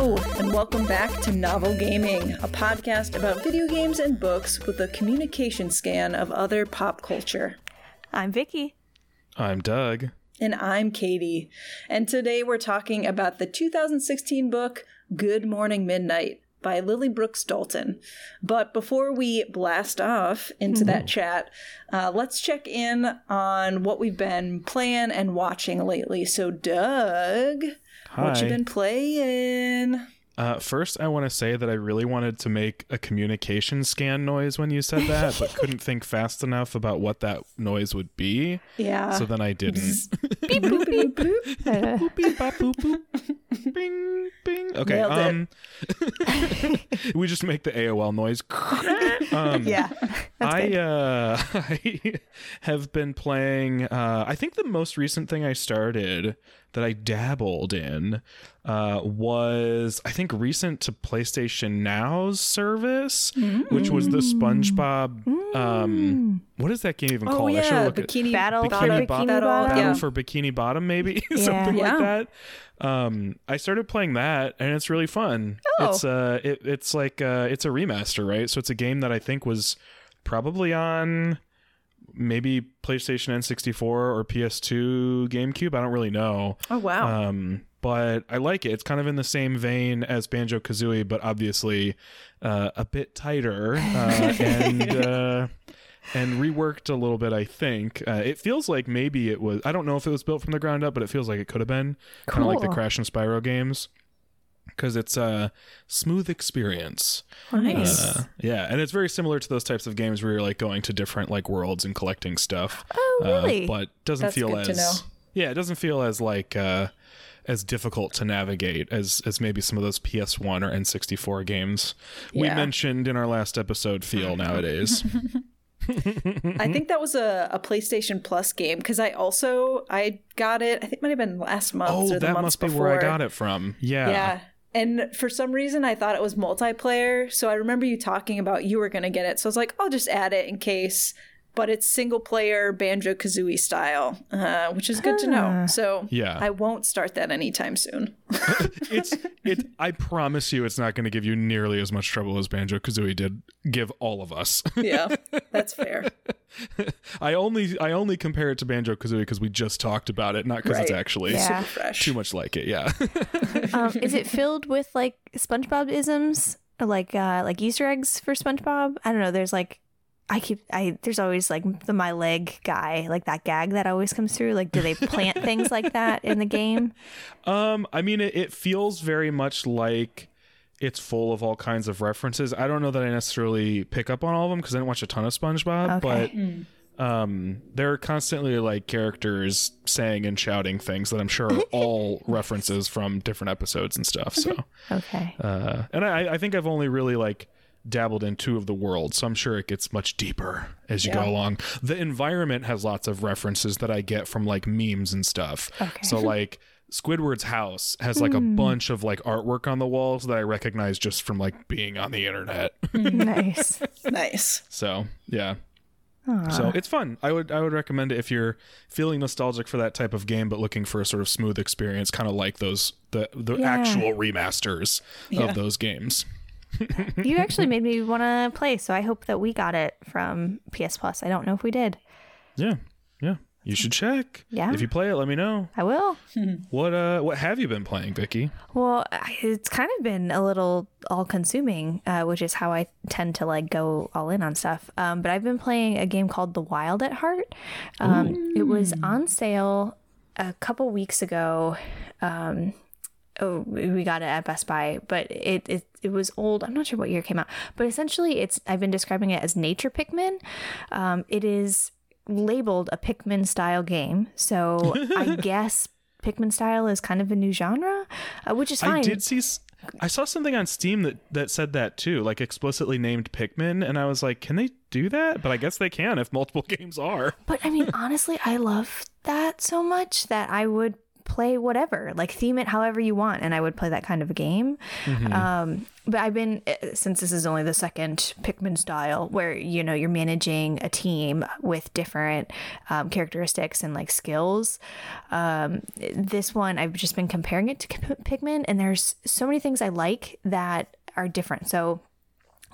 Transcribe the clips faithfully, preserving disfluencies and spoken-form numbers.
Hello, and welcome back to Novel Gaming, a podcast about video games and books with a communication scan of other pop culture. I'm Vicky. I'm Doug. And I'm Katie. And today we're talking about the two thousand sixteen book, Good Morning Midnight, by Lily Brooks Dalton. But before we blast off into mm-hmm. that chat, uh, let's check in on what we've been playing and watching lately. So, Doug... Hi. What you been playing? Uh, first, I want to say that I really wanted to make a communication scan noise when you said that, but couldn't think fast enough about what that noise would be. Yeah. So then I didn't. Beep, boop, beep, boop. Boop, beep, bop, boop, boop. Bing, bing. Okay. Nailed um, it. We just make the A O L noise. um, yeah. I, uh, I have been playing, uh, I think the most recent thing I started that I dabbled in uh, was, I think, recent to PlayStation Now's service, mm-hmm. which was the SpongeBob. Mm-hmm. Um, what is that game even oh, called? Yeah. I should look Bikini at Battle, Bikini Bottom, Bikini Bottom, Battle yeah. for Bikini Bottom, maybe yeah. something yeah. like that. Um, I started playing that, and it's really fun. Oh. It's uh, it, it's like uh, it's a remaster, right? So it's a game that I think was probably on maybe PlayStation N sixty-four or P S two, GameCube. I don't really know. Oh, wow. Um, but I like it. It's kind of in the same vein as Banjo-Kazooie, but obviously uh, a bit tighter uh, and uh, and reworked a little bit, I think. Uh, it feels like maybe it was... I don't know if it was built from the ground up, but it feels like it could have been. Cool. Kind of like the Crash and Spyro games. Because it's a smooth experience. Nice. Uh, yeah, and it's very similar to those types of games where you're like going to different like worlds and collecting stuff. Oh, really? Uh, but doesn't That's feel as yeah, it doesn't feel as like uh, as difficult to navigate as as maybe some of those P S one or N sixty-four games yeah. we mentioned in our last episode feel nowadays. I think that was a, a PlayStation Plus game because I also I got it. I think it might have been last month. Oh, or the that month must be before. Where I got it from. Yeah. Yeah. And for some reason, I thought it was multiplayer. So I remember you talking about you were going to get it. So I was like, I'll just add it in case. But it's single player Banjo-Kazooie style, uh, which is good ah. to know. So yeah. I won't start that anytime soon. it's it. I promise you it's not going to give you nearly as much trouble as Banjo-Kazooie did give all of us. Yeah, that's fair. I only I only compare it to Banjo-Kazooie because we just talked about it, not because right. it's actually yeah. too much like it. Yeah. um, is it filled with like SpongeBob-isms, or like uh, like Easter eggs for SpongeBob? I don't know. There's like. I keep, I, there's always like the my leg guy, like that gag that always comes through. Like, do they plant things like that in the game? Um, I mean, it, it feels very much like it's full of all kinds of references. I don't know that I necessarily pick up on all of them because I didn't watch a ton of SpongeBob, okay. but mm. um, there are constantly like characters saying and shouting things that I'm sure are all references from different episodes and stuff. So, okay. Uh, and I, I think I've only really like, dabbled in two of the worlds, so I'm sure it gets much deeper as you yeah. go along. The environment has lots of references that I get from like memes and stuff. Okay. So like Squidward's house has like mm. a bunch of like artwork on the walls that I recognize just from like being on the internet. Nice. Nice. So yeah. Aww. So it's fun. I would I would recommend it if you're feeling nostalgic for that type of game, but looking for a sort of smooth experience, kind of like those the the yeah. actual remasters yeah. of those games. You actually made me want to play, so I hope that we got it from P S Plus. I don't know if we did. Yeah, yeah. You should check. Yeah. If you play it, let me know. I will. What uh? What have you been playing, Vicky? Well, it's kind of been a little all-consuming, uh, which is how I tend to like go all in on stuff. Um, but I've been playing a game called The Wild at Heart. Um, it was on sale a couple weeks ago. Um, oh, we got it at Best Buy, but it it. It was old. I'm not sure what year it came out, but essentially it's, I've been describing it as nature Pikmin. Um, it is labeled a Pikmin style game. So I guess Pikmin style is kind of a new genre, uh, which is fine. I did see, I saw something on Steam that, that said that too, like explicitly named Pikmin. And I was like, can they do that? But I guess they can if multiple games are. But I mean, honestly, I love that so much that I would play whatever, like theme it however you want, and I would play that kind of a game. Mm-hmm. Um, but I've been, since this is only the second Pikmin style, where, you know, you're managing a team with different um, characteristics and like skills. Um, this one, I've just been comparing it to Pikmin, and there's so many things I like that are different. So,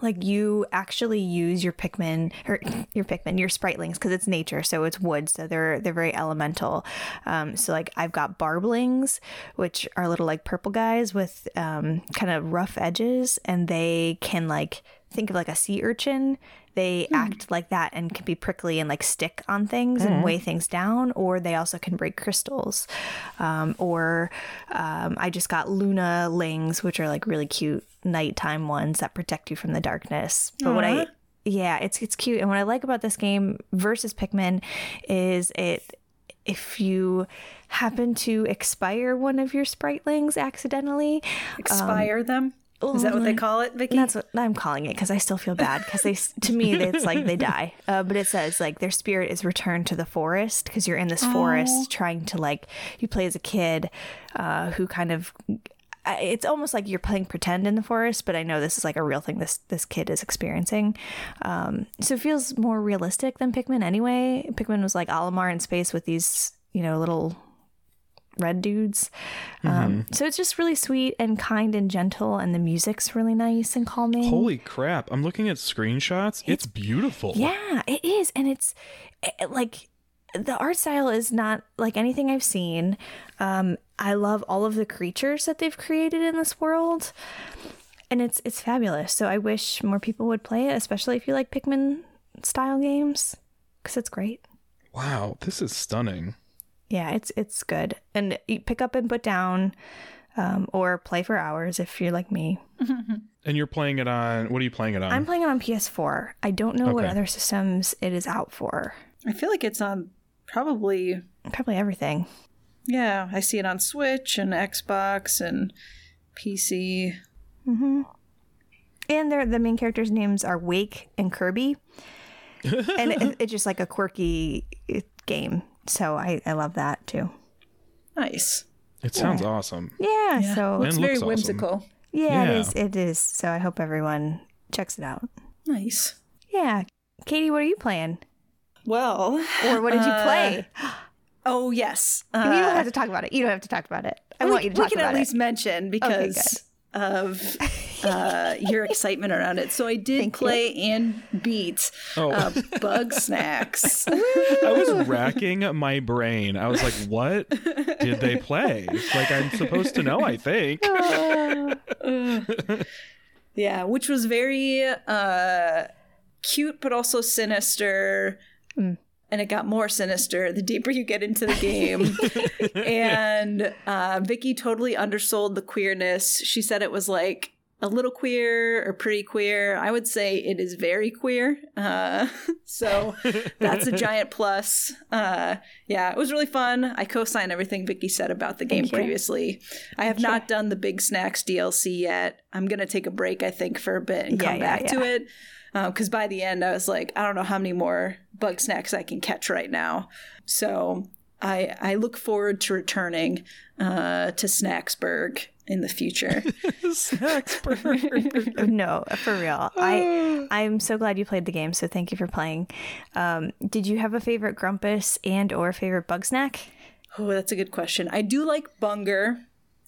like, you actually use your Pikmin, or your Pikmin, your Spritelings, because it's nature, so it's wood, so they're they're very elemental. Um, so, like, I've got Barblings, which are little, like, purple guys with um, kind of rough edges, and they can, like, think of, like, a sea urchin. They mm. act like that and can be prickly and, like, stick on things mm. and weigh things down, or they also can break crystals. Um, or um, I just got Luna Lings, which are, like, really cute nighttime ones that protect you from the darkness. But Aww. what I, yeah, it's it's cute. And what I like about this game versus Pikmin is it, if you happen to expire one of your Spritelings accidentally. Expire um, them? Is that what they call it, Vicky? That's what I'm calling it, because I still feel bad, because they, to me, it's like they die. Uh, but it says, like, their spirit is returned to the forest, because you're in this forest Aww. trying to, like, you play as a kid uh, who kind of... It's almost like you're playing pretend in the forest, but I know this is like a real thing this this kid is experiencing. Um, so it feels more realistic than Pikmin anyway. Pikmin was like Olimar in space with these, you know, little red dudes. Um, mm-hmm. So it's just really sweet and kind and gentle, and the music's really nice and calming. Holy crap. I'm looking at screenshots. It's, it's beautiful. Yeah, it is. And it's it, like... the art style is not like anything I've seen. Um, I love all of the creatures that they've created in this world, and it's it's fabulous. So I wish more people would play it, especially if you like Pikmin style games, because it's great. Wow, this is stunning. Yeah, it's it's good. And you pick up and put down, um, or play for hours if you're like me. And you're playing it on, what are you playing it on? I'm playing it on P S four. I don't know okay. what other systems it is out for. I feel like it's on... Probably. Probably everything. Yeah, I see it on Switch and Xbox and P C. Mm-hmm. And they're, the main characters' names are Wake and Kirby. And it, it's just like a quirky game. So I, I love that, too. Nice. It sounds yeah. awesome. Yeah, yeah. So it's very whimsical. Awesome. Yeah, yeah, it is. It is. So I hope everyone checks it out. Nice. Yeah. Katie, what are you playing? Well, or what did you play? Uh, oh, yes. Uh, you don't have to talk about it. You don't have to talk about it. I we, want you to talk about it. We can at least it. mention because okay, of uh, your excitement around it. So I did Thank play you. and beat oh. uh, Bug Snacks. I was racking my brain. I was like, what did they play? Like, I'm supposed to know, I think. Uh, uh, yeah, which was very uh, cute, but also sinister. Mm. And it got more sinister the deeper you get into the game. And uh, Vicky totally undersold the queerness. She said it was like a little queer or pretty queer. I would say it is very queer. Uh, so that's a giant plus. Uh, yeah, it was really fun. I co-sign everything Vicky said about the game previously. I have Thank not you. done the Big Snacks D L C yet. I'm going to take a break, I think, for a bit and yeah, come yeah, back yeah. to it. Because um, by the end, I was like, I don't know how many more Bug Snacks I can catch right now. So I I look forward to returning uh, to Snacksburg in the future. Snacksburg. No, for real. I, I'm so glad you played the game, so thank you for playing. Um, did you have a favorite Grumpus and or favorite Bug Snack? Oh, that's a good question. I do like Bunger.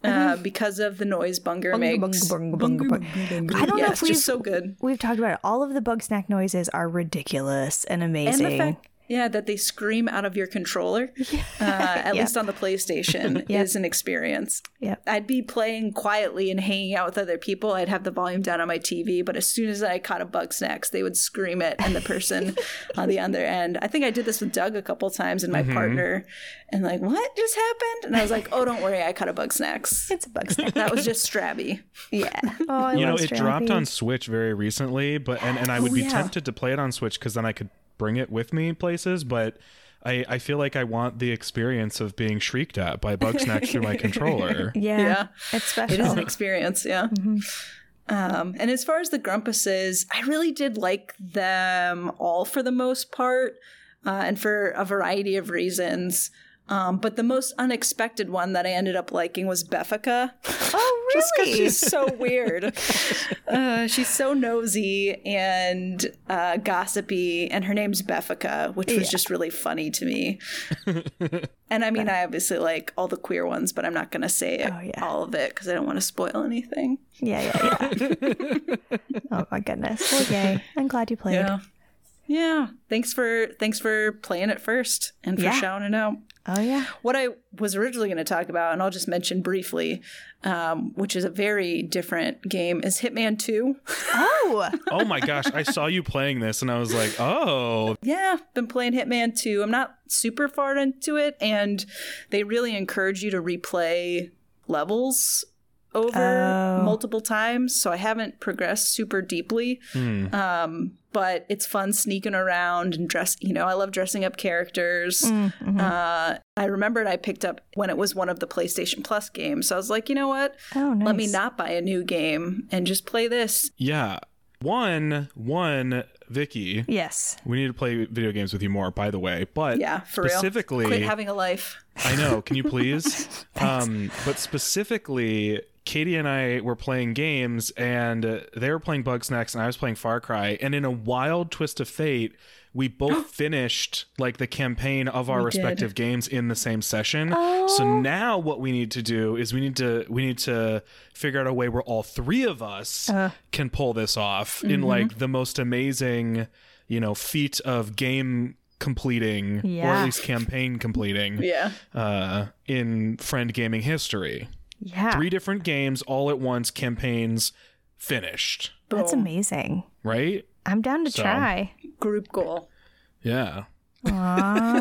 Uh, because of the noise Bunger bunga, makes. Bunga, bunga, bunga, bunga, bunga. I don't yeah, know if we've, so good. we've talked about it. All of the Bug Snack noises are ridiculous and amazing. And the fact, yeah, that they scream out of your controller, uh, at yep. least on the PlayStation, yep. is an experience. Yep. I'd be playing quietly and hanging out with other people. I'd have the volume down on my T V, but as soon as I caught a Bug Snacks, they would scream it, and the person on the other end. I think I did this with Doug a couple times and my mm-hmm. partner, and like, what just happened? And I was like, oh, don't worry, I caught a Bug Snacks. It's a Bug Snack. That was just Strabby. Yeah. Oh, I you love know, Strabby. It dropped on Switch very recently, but and, and I would oh, be yeah. tempted to play it on Switch because then I could bring it with me places, but I, I feel like I want the experience of being shrieked at by Bug Snacks through my controller. Yeah, yeah, it's special. It is an experience, yeah. Mm-hmm. Um, and as far as the Grumpuses, I really did like them all for the most part, uh, and for a variety of reasons. Um, but the most unexpected one that I ended up liking was Befika. Oh, really? Just because she's so weird. uh, she's so nosy and uh, gossipy, and her name's Befika, which was yeah. just really funny to me. And I mean, but... I obviously like all the queer ones, but I'm not going to say it, oh, yeah. all of it, because I don't want to spoil anything. Yeah, yeah, yeah. Oh, my goodness. Well, yay. I'm glad you played. Yeah. Yeah. Thanks for thanks for playing it first and for yeah. shouting it out. Oh, yeah. What I was originally going to talk about, and I'll just mention briefly, um, which is a very different game, is Hitman two. Oh! Oh, my gosh. I saw you playing this, and I was like, oh. Yeah, been playing Hitman two. I'm not super far into it, and they really encourage you to replay levels over oh. multiple times, so I haven't progressed super deeply. Mm. Um, but it's fun sneaking around and dress. You know, I love dressing up characters. Mm, mm-hmm. uh, I remembered I picked up when it was one of the PlayStation Plus games. So I was like, you know what? Oh, nice. Let me not buy a new game and just play this. Yeah. One, one, Vicky. Yes. We need to play video games with you more, by the way. But yeah, for specifically, real. Quit having a life. I know. Can you please? um, but specifically, Katie and I were playing games, and they were playing Bug Snacks, and I was playing Far Cry. And in a wild twist of fate, we both finished like the campaign of our we respective did. games in the same session. Oh. So now what we need to do is we need to we need to figure out a way where all three of us uh. can pull this off mm-hmm. in like the most amazing, you know, feat of game completing yeah. or at least campaign completing yeah. uh, in friend gaming history. Yeah. Three different games all at once, campaigns finished. That's amazing. Right? I'm down to so. try. Group goal. Yeah. Aww.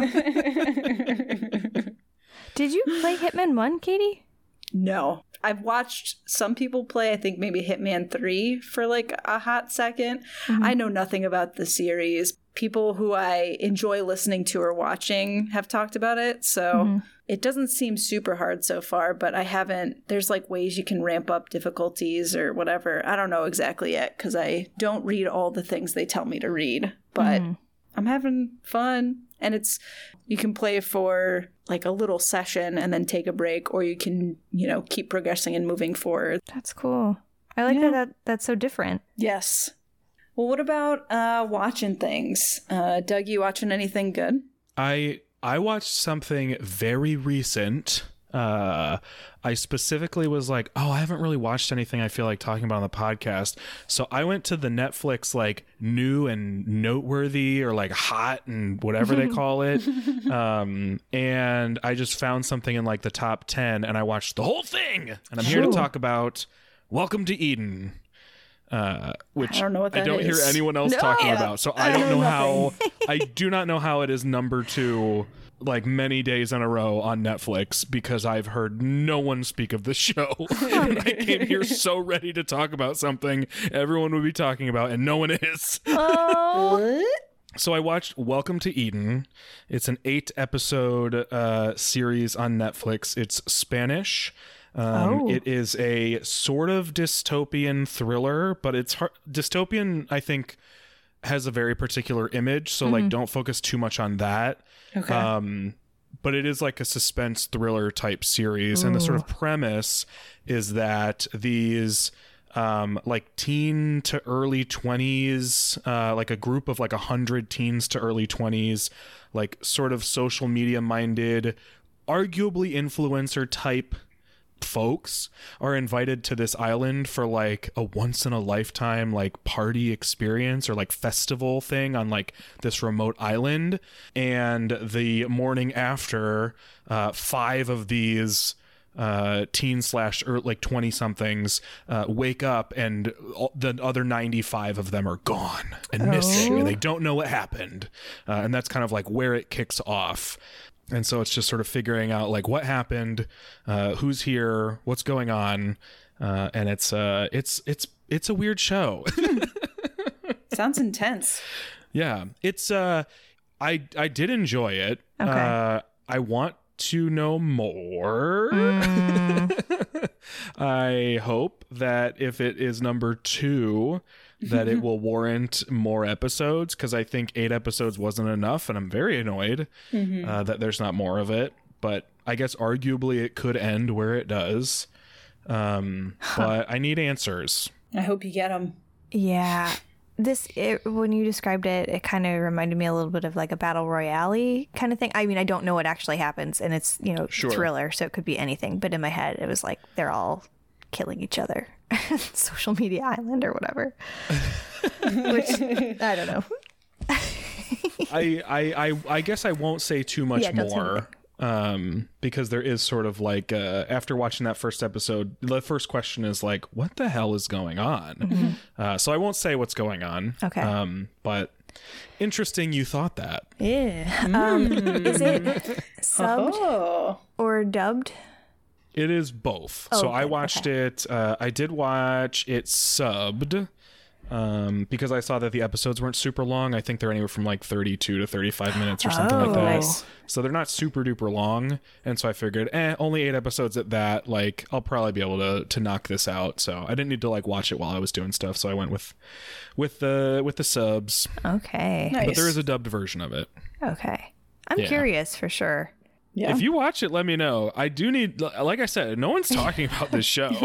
Did you play Hitman one, Katie? No. I've watched some people play, I think maybe Hitman three for like a hot second. Mm-hmm. I know nothing about the series. People who I enjoy listening to or watching have talked about it. So mm-hmm. it doesn't seem super hard so far, but I haven't. There's like ways you can ramp up difficulties or whatever. I don't know exactly yet because I don't read all the things they tell me to read, but mm-hmm. I'm having fun. And it's, you can play for like a little session and then take a break, or you can, you know, keep progressing and moving forward. That's cool. I like yeah. that, that that's so different. Yes. Well, what about uh, watching things? Uh, Doug, you watching anything good? I I watched something very recent. Uh, I specifically was like, oh, I haven't really watched anything I feel like talking about on the podcast. So I went to the Netflix like new and noteworthy or like hot and whatever they call it. Um, and I just found something in like the top ten and I watched the whole thing. And I'm here Ooh. to talk about Welcome to Eden. Uh, which I don't, know what that I don't hear anyone else no. talking about. So I don't I know how, I do not know how it is number two, like many days in a row on Netflix, because I've heard no one speak of the show. And I came here so ready to talk about something everyone would be talking about and no one is. Oh. So I watched Welcome to Eden. It's an eight episode uh, series on Netflix. It's Spanish. Um, oh. It is a sort of dystopian thriller, but it's hard. Dystopian, I think, has a very particular image. So, mm-hmm. like, don't focus too much on that. Okay. Um, but it is like a suspense thriller type series. Ooh. And the sort of premise is that these um, like teen to early twenties, uh, like a group of like a hundred teens to early twenties, like sort of social media minded, arguably influencer type folks are invited to this island for like a once in a lifetime like party experience or like festival thing on like this remote island. And the morning after, uh, five of these uh, teen slash or like twenty somethings uh, wake up and all, the other ninety-five of them are gone and oh. missing, and they don't know what happened. Uh, and that's kind of like where it kicks off. And so it's just sort of figuring out like what happened, uh, who's here, what's going on, uh, and it's uh, it's it's it's a weird show. Sounds intense. Yeah, it's. Uh, I I did enjoy it. Okay. Uh, I want to know more. Mm. I hope that if it is number two, that it will warrant more episodes, because I think eight episodes wasn't enough, and I'm very annoyed mm-hmm. uh, that there's not more of it. but I guess arguably it could end where it does. Um, but I need answers. I hope you get them. Yeah. This, it, when you described it, it kind of reminded me a little bit of like a battle royale kind of thing. I mean, I don't know what actually happens, and it's, you know, sure. Thriller, so it could be anything. But in my head, it was like they're all killing each other. Social Media Island or whatever. Which, I don't know. I, I, I, I guess I won't say too much yeah, more. Um, because there is sort of like, uh, after watching that first episode, the first question is like, what the hell is going on? Mm-hmm. Uh, so I won't say what's going on. Okay. Um, but interesting you thought that. Yeah. Um, is it subbed oh. or dubbed? It is both. Oh, so good. I watched okay. it. Uh, I did watch it subbed. Um, because I saw that the episodes weren't super long. I think they're anywhere from like thirty-two to thirty-five minutes or something oh, like that. Nice. So they're not super duper long. And so I figured, eh, only eight episodes at that. Like, I'll probably be able to, to knock this out. So I didn't need to like watch it while I was doing stuff. So I went with, with the, with the subs. Okay. Nice. But there is a dubbed version of it. Okay. I'm yeah. curious for sure. Yeah. If you watch it, let me know. I do need, like I said, no one's talking about this show. So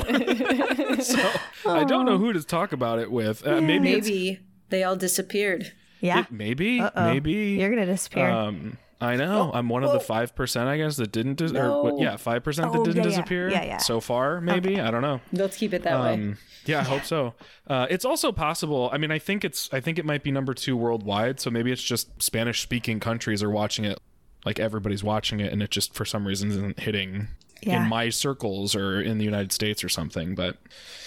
Aww. I don't know who to talk about it with. Uh, yeah. Maybe, maybe they all disappeared. Yeah. It, maybe. Uh-oh. Maybe. You're going to disappear. Um, I know. Oh, I'm one oh. of the five percent, I guess, that didn't dis- no. or, what, yeah, five percent oh, that didn't yeah, disappear yeah. Yeah, yeah. so far, maybe. Okay. I don't know. Let's keep it that um, way. Yeah, I hope so. Uh, it's also possible. I mean, I think it's I think it might be number two worldwide, so maybe it's just Spanish-speaking countries are watching it. Like everybody's watching it, and it just for some reason isn't hitting yeah. in my circles or in the United States or something. But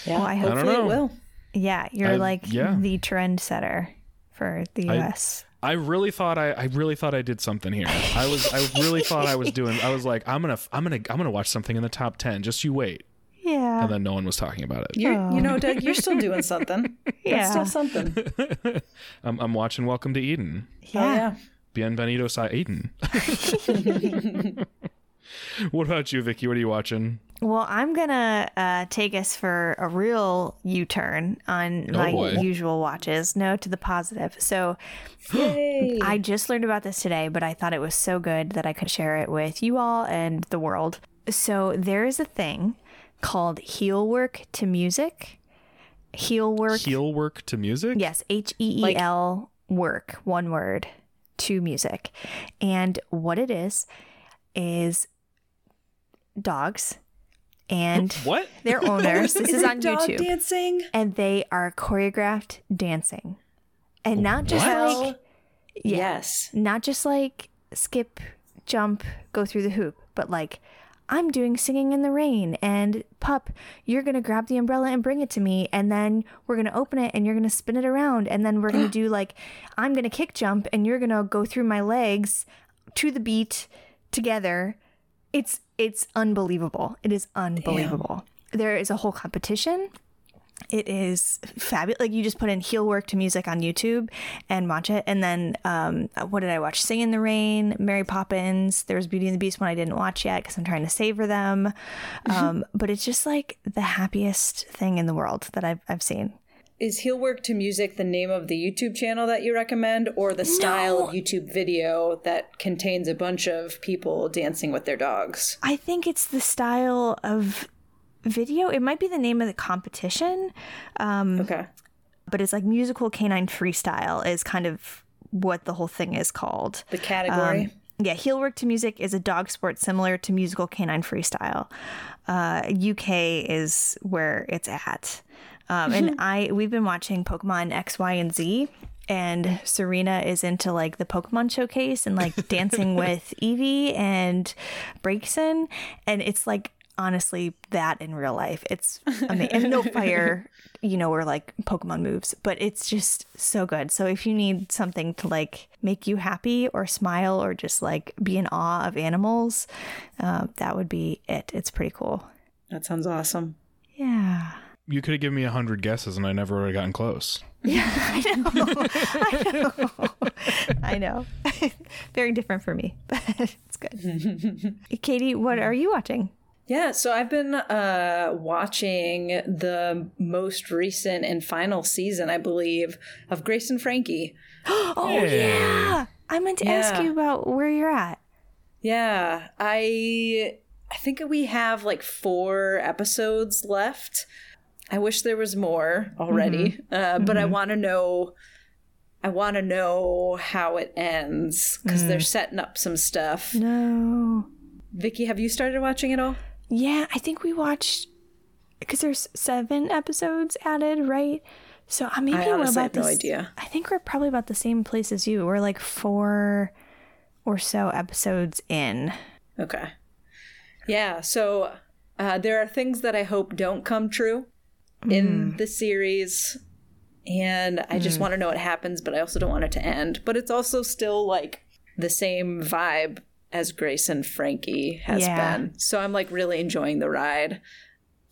yeah, well, I, hope I don't know. It will. Yeah, you're I, like yeah. the trend setter for the U S. I, I really thought I, I really thought I did something here. I was I really thought I was doing. I was like, I'm gonna I'm gonna I'm gonna watch something in the top ten. Just you wait. Yeah. And then no one was talking about it. You're, oh. You know, Doug, you're still doing something. Yeah, that's still something. I'm I'm watching Welcome to Eden. Yeah. Oh, yeah. Bienvenidos a Eden. What about you, Vicky? What are you watching? Well, I'm gonna uh take us for a real U-turn on oh my boy. usual watches. No, to the positive. So Yay. I just learned about this today, but I thought it was so good that I could share it with you all and the world. So there is a thing called Heel Work to Music. Heel Work. Heel Work to Music? Yes, H E E L like- work, one word. To music. And what it is is dogs and what? Their owners. This is, is on dog YouTube. Dancing? And they are choreographed dancing. And not just what? like yeah, yes. Not just like skip, jump, go through the hoop, but like I'm doing Singing in the Rain, and pup, you're going to grab the umbrella and bring it to me, and then we're going to open it, and you're going to spin it around, and then we're going to do, like, I'm going to kick jump, and you're going to go through my legs to the beat together. It's it's unbelievable. It is unbelievable. Damn. There is a whole competition. It is fabulous. Like, you just put in Heel Work to Music on YouTube and watch it. And then um, what did I watch? Sing in the Rain, Mary Poppins. There was Beauty and the Beast one I didn't watch yet because I'm trying to savor them. Um, but it's just like the happiest thing in the world that I've I've seen. Is Heel Work to Music the name of the YouTube channel that you recommend, or the style no. of YouTube video that contains a bunch of people dancing with their dogs? I think it's the style of... video. It might be the name of the competition. Um, okay. But it's like Musical Canine Freestyle is kind of what the whole thing is called. The category. Um, yeah. Heel Work to Music is a dog sport similar to Musical Canine Freestyle. Uh, U K is where it's at. Um, mm-hmm. And I we've been watching Pokemon X, Y, and Z. And Serena is into like the Pokemon showcase and like dancing with Eevee and Brakeson. And it's like honestly that in real life. It's amazing. And no fire, you know, or like Pokemon moves, but it's just so good. So if you need something to like make you happy or smile or just like be in awe of animals, uh, that would be it. It's pretty cool. That sounds awesome. Yeah. You could have given me a hundred guesses and I never would have gotten close. Yeah, I know. I know. I know. Very different for me, but it's good. Katie, what are you watching? Yeah, so I've been uh, watching the most recent and final season, I believe, of Grace and Frankie. Oh, hey. yeah. I meant to yeah. ask you about where you're at. Yeah, I I think we have like four episodes left. I wish there was more already, mm-hmm. uh, mm-hmm. but I want to know. I want to know how it ends because mm. they're setting up some stuff. No, Vicky, have you started watching it all? Yeah, I think we watched because there's seven episodes added, right? So uh, maybe I we're about have this, no idea. I think we're probably about the same place as you. We're like four or so episodes in. Okay. Yeah. So uh, there are things that I hope don't come true mm. in the series. And I just mm. want to know what happens, but I also don't want it to end. But it's also still, like, the same vibe as Grace and Frankie has yeah. been. So I'm, like, really enjoying the ride.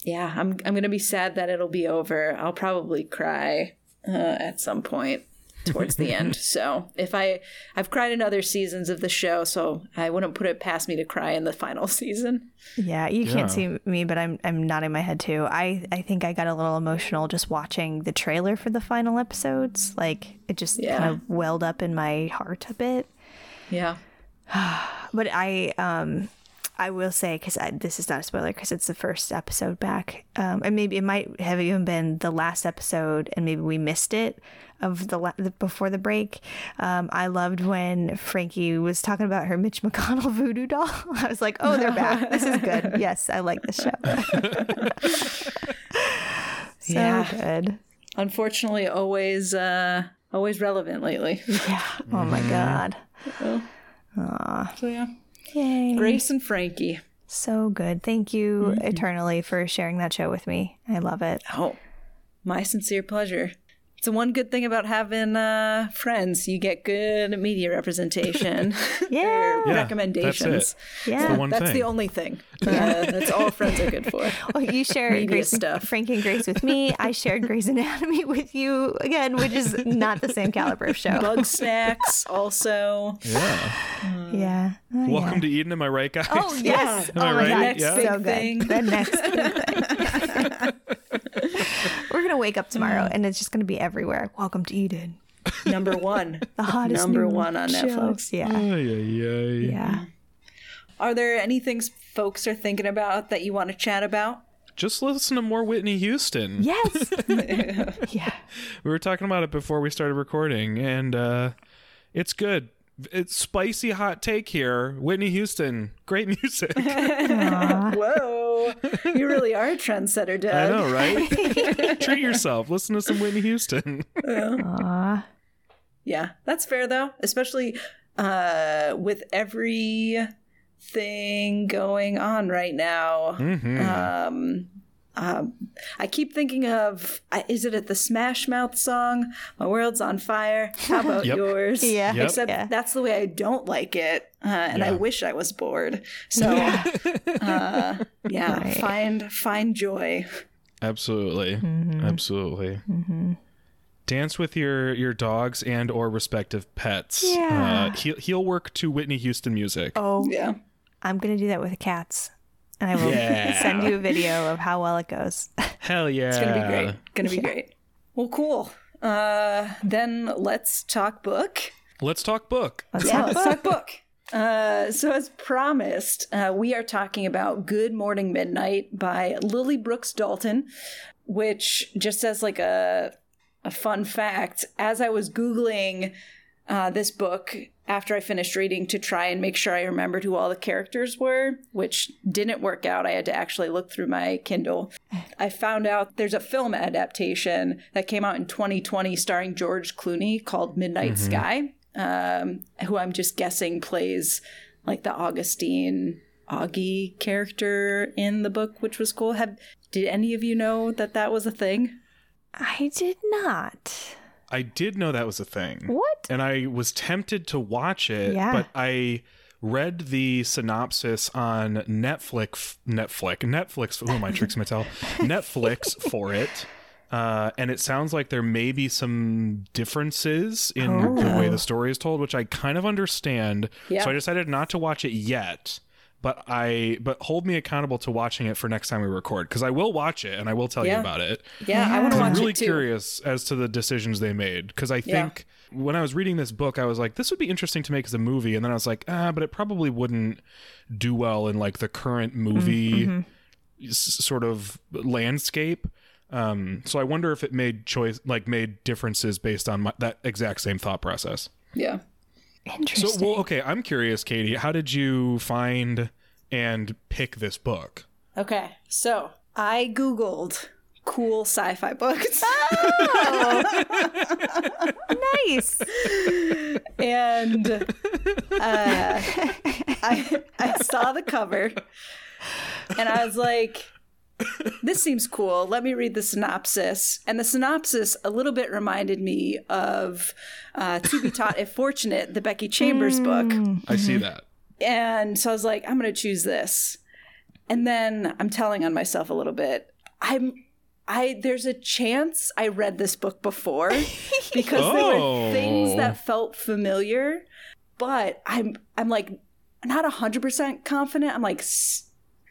Yeah, I'm I'm going to be sad that it'll be over. I'll probably cry uh, at some point towards the end. So if I, I've cried in other seasons of the show, so I wouldn't put it past me to cry in the final season. Yeah, you yeah. can't see me, but I'm I'm nodding my head too. I, I think I got a little emotional just watching the trailer for the final episodes. Like it just yeah. kind of welled up in my heart a bit. Yeah. But I um I will say, because this is not a spoiler because it's the first episode back, um, and maybe it might have even been the last episode and maybe we missed it of the, la- the before the break. Um, I loved when Frankie was talking about her Mitch McConnell voodoo doll. I was like, oh, they're back. This is good. Yes, I like this show. So yeah. good. Unfortunately, always uh, always relevant lately. Yeah. Oh, my God. Aw. So, yeah. Yay. Grace and Frankie. So good. Thank you mm-hmm. eternally for sharing that show with me. I love it. Oh, my sincere pleasure. It's the one good thing about having uh, friends. You get good media representation. yeah. yeah. Recommendations. That's it. Yeah. That's the one that's thing. The only thing. Uh, that's all friends are good for. Well, you shared Grace stuff. Frank and Grace with me. I shared Grey's Anatomy with you again, which is not the same caliber of show. Bug Snacks also. Yeah. Uh, yeah. Oh, Welcome yeah. to Eden. Am I right, guys? Oh, yes. Yeah. Am oh, I right? God. Next yeah. big so thing. The next big thing. We're going to wake up tomorrow and it's just going to be everywhere. Welcome to Eden. Number one. The hottest Number one on show. Netflix. Yeah. Ay, ay, ay. Yeah. Are there any things folks are thinking about that you want to chat about? Just listen to more Whitney Houston. Yes. yeah. We were talking about it before we started recording and uh, it's good. It's spicy hot take here. Whitney Houston, great music. Whoa, you really are a trendsetter, Doug. I know, right? Treat yourself. Listen to some Whitney Houston. Aww. Yeah, that's fair though. Especially uh, with everything going on right now. Mm-hmm. Um, um, I keep thinking of uh, is it at the Smash Mouth song? My world's on fire. How about yep. yours? Yeah. Yep. Except yeah. that's the way I don't like it, uh, and yeah. I wish I was bored. So, yeah, uh, yeah right. find find joy. Absolutely, mm-hmm. absolutely. Mm-hmm. Dance with your, your dogs and or respective pets. Yeah. Uh, heel, heel work to Whitney Houston music. Oh yeah, I'm gonna do that with the cats. And I will yeah. send you a video of how well it goes. Hell yeah. It's going to be great. Going to be yeah. great. Well, cool. Uh, then let's talk book. Let's talk book. Let's yeah, talk let's book. talk book. Uh, so as promised, uh, we are talking about Good Morning Midnight by Lily Brooks Dalton, which just as like a, a fun fact, as I was Googling uh, this book, after I finished reading to try and make sure I remembered who all the characters were, which didn't work out. I had to actually look through my Kindle. I found out there's a film adaptation that came out in twenty twenty starring George Clooney called Midnight mm-hmm. Sky, um, who I'm just guessing plays like the Augustine Augie character in the book, which was cool. Have, did any of you know that that was a thing? I did not. I did know that was a thing. What? And I was tempted to watch it, yeah. but I read the synopsis on Netflix, Netflix, Netflix, who am I, Trix Mattel? Netflix for it. Uh, and it sounds like there may be some differences in oh. the way the story is told, which I kind of understand. Yeah. So I decided not to watch it yet. but I but hold me accountable to watching it for next time we record, because I will watch it and I will tell yeah. you about it. Yeah, I want to watch I'm really it too. Curious as to the decisions they made, because I think yeah. when I was reading this book, I was like, this would be interesting to make as a movie, and then I was like, ah, but it probably wouldn't do well in like the current movie mm-hmm. s- sort of landscape. Um, so I wonder if it made choice, like made differences based on my, that exact same thought process. Yeah. Interesting. So, well, okay. I'm curious, Katie, how did you find and pick this book? Okay. So I Googled cool sci-fi books. Oh! Nice. And, uh, I, I saw the cover and I was like, this seems cool. Let me read the synopsis. And the synopsis a little bit reminded me of uh, To Be Taught If Fortunate, the Becky Chambers mm. book. I see that. And so I was like, I'm going to choose this. And then I'm telling on myself a little bit. I'm, I there's a chance I read this book before because oh. there were things that felt familiar. But I'm, I'm like not one hundred percent confident. I'm like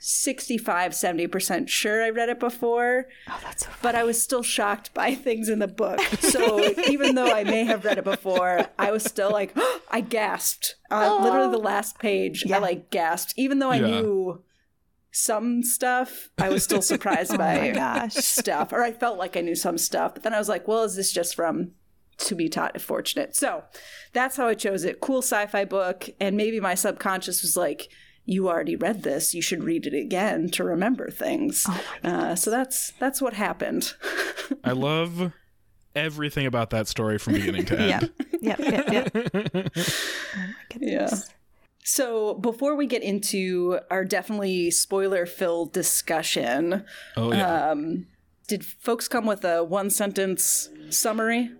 sixty-five, seventy percent sure I read it before. Oh, that's so funny. But I was still shocked by things in the book. So even though I may have read it before, I was still like, oh, I gasped. Uh, oh. Literally the last page, yeah. I like gasped. Even though I yeah. knew some stuff, I was still surprised by oh gosh. stuff. Or I felt like I knew some stuff. But then I was like, well, is this just from To Be Taught If Fortunate? So that's how I chose it. Cool sci-fi book. And maybe my subconscious was like, you already read this. You should read it again to remember things. Oh uh, so that's that's what happened. I love everything about that story from beginning to end. Yeah, yeah, yeah. yeah. Oh my goodness. Yeah. So before we get into our definitely spoiler-filled discussion, oh yeah, um, did folks come with a one-sentence summary?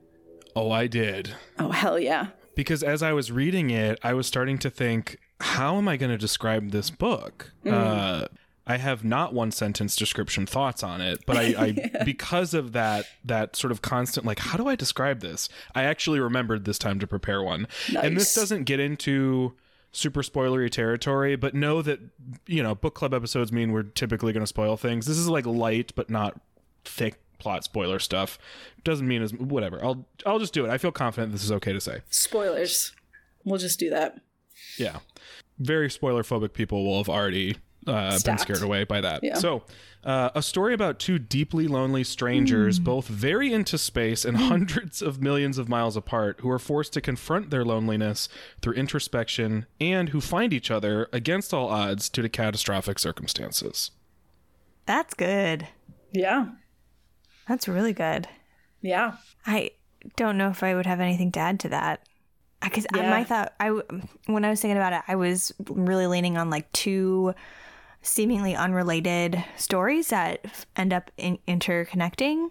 Oh, I did. Oh hell yeah! Because as I was reading it, I was starting to think, how am I going to describe this book? Mm. Uh, I have not one sentence description thoughts on it, but I, yeah. I because of that, that sort of constant, like, how do I describe this? I actually remembered this time to prepare one. Nice. And this doesn't get into super spoilery territory, but know that, you know, book club episodes mean we're typically going to spoil things. This is like light, but not thick plot spoiler stuff. Doesn't mean as whatever. I'll, I'll just do it. I feel confident this is okay to say. Spoilers. We'll just do that. Yeah. Very spoiler phobic people will have already uh, been scared away by that. Yeah. So uh, a story about two deeply lonely strangers, mm. both very into space and hundreds of millions of miles apart, who are forced to confront their loneliness through introspection and who find each other against all odds due to catastrophic circumstances. That's good. Yeah. That's really good. Yeah. I don't know if I would have anything to add to that. Because yeah. my thought, I, when I was thinking about it, I was really leaning on like two seemingly unrelated stories that end up in- interconnecting.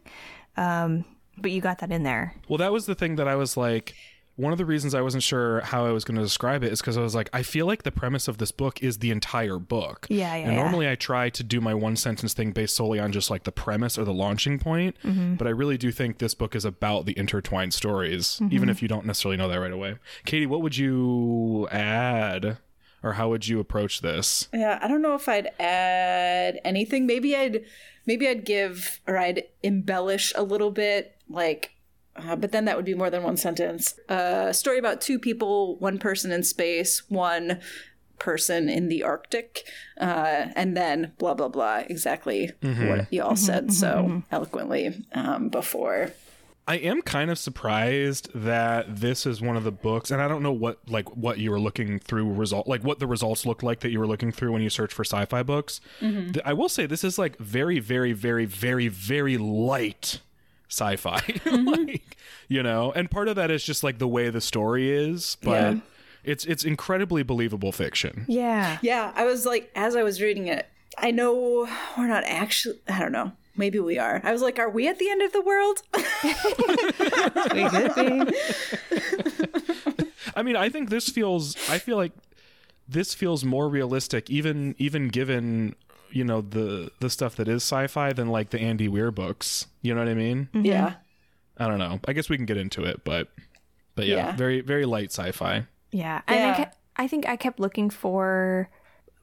Um, but you got that in there. Well, that was the thing that I was like, one of the reasons I wasn't sure how I was going to describe it is because I was like, I feel like the premise of this book is the entire book. Yeah, yeah. And yeah. normally I try to do my one sentence thing based solely on just like the premise or the launching point. Mm-hmm. But I really do think this book is about the intertwined stories, mm-hmm. even if you don't necessarily know that right away. Katie, what would you add or how would you approach this? Yeah, I don't know if I'd add anything. Maybe I'd, maybe I'd give or I'd embellish a little bit, like, Uh, but then that would be more than one sentence. A uh, story about two people, one person in space, one person in the Arctic, uh, and then blah, blah, blah. Exactly mm-hmm. what you all said mm-hmm. so eloquently um, before. I am kind of surprised that this is one of the books, and I don't know what like what you were looking through result, like what the results looked like that you were looking through when you search for sci-fi books. Mm-hmm. I will say this is like very, very, very, very, very light sci-fi mm-hmm. like, you know, and part of that is just like the way the story is, but yeah. it's it's incredibly believable fiction. Yeah, yeah. I was like, as I was reading it, I know we're not actually, I don't know, maybe we are. I was like, are we at the end of the world? We could be. I mean, I think this feels I feel like this feels more realistic, even even given, you know, the the stuff that is sci-fi than like the Andy Weir books, you know what I mean? Mm-hmm. Yeah. I don't know. I guess we can get into it, but but yeah, yeah. very very light sci-fi. Yeah. And yeah. I, kept, I think I kept looking for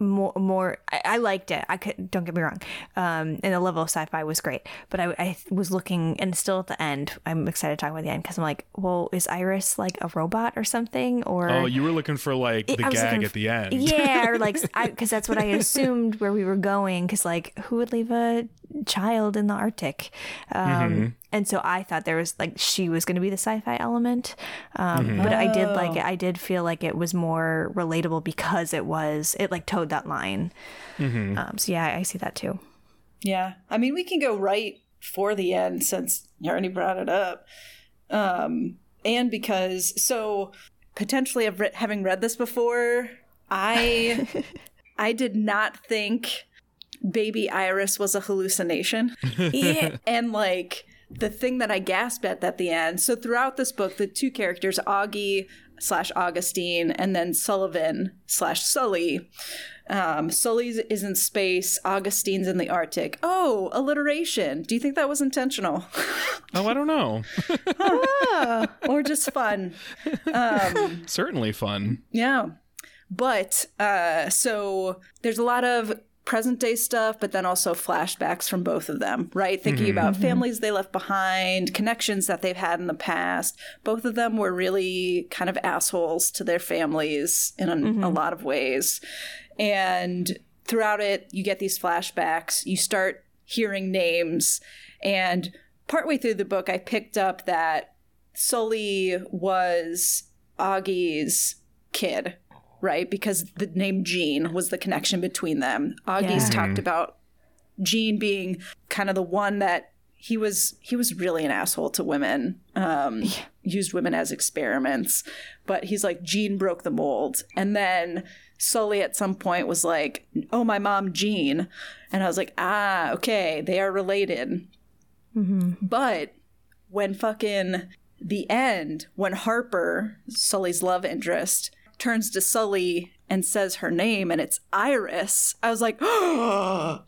more, more I, I liked it. I could, don't get me wrong. Um, and the level of sci-fi was great, but I, I was looking, and still at the end, I'm excited to talk about the end, because I'm like, well, is Iris like a robot or something? Or oh, you were looking for like the it, gag for, at the end, yeah, or like because that's what I assumed where we were going. Because like, who would leave a child in the Arctic? Um, mm-hmm. And so I thought there was like she was going to be the sci-fi element, um, mm-hmm. but oh. I did like it. I did feel like it was more relatable because it was it like towed that line. Mm-hmm. Um, so yeah, I see that too. Yeah, I mean we can go right for the end since you already brought it up, um, and because so potentially I've re- having read this before, I I did not think baby Iris was a hallucination, yeah. and like. The thing that I gasped at at the end. So throughout this book, the two characters, Augie slash Augustine and then Sullivan slash Sully. Um, Sully is in space. Augustine's in the Arctic. Oh, alliteration. Do you think that was intentional? Oh, I don't know. ah, or just fun. Um, Certainly fun. Yeah. But uh, so there's a lot of present day stuff, but then also flashbacks from both of them, right? Thinking mm-hmm. about families they left behind, connections that they've had in the past. Both of them were really kind of assholes to their families in a, mm-hmm. a lot of ways. And throughout it, you get these flashbacks, you start hearing names. And partway through the book, I picked up that Sully was Augie's kid. Right, because the name Gene was the connection between them. Augie's yeah. talked about Gene being kind of the one that he was. He was really an asshole to women. Um, yeah. Used women as experiments, but he's like Gene broke the mold. And then Sully at some point was like, "Oh, my mom, Gene," and I was like, "Ah, okay, they are related." Mm-hmm. But when fucking the end, when Harper, Sully's love interest, turns to Sully and says her name, and it's Iris. I was like, oh,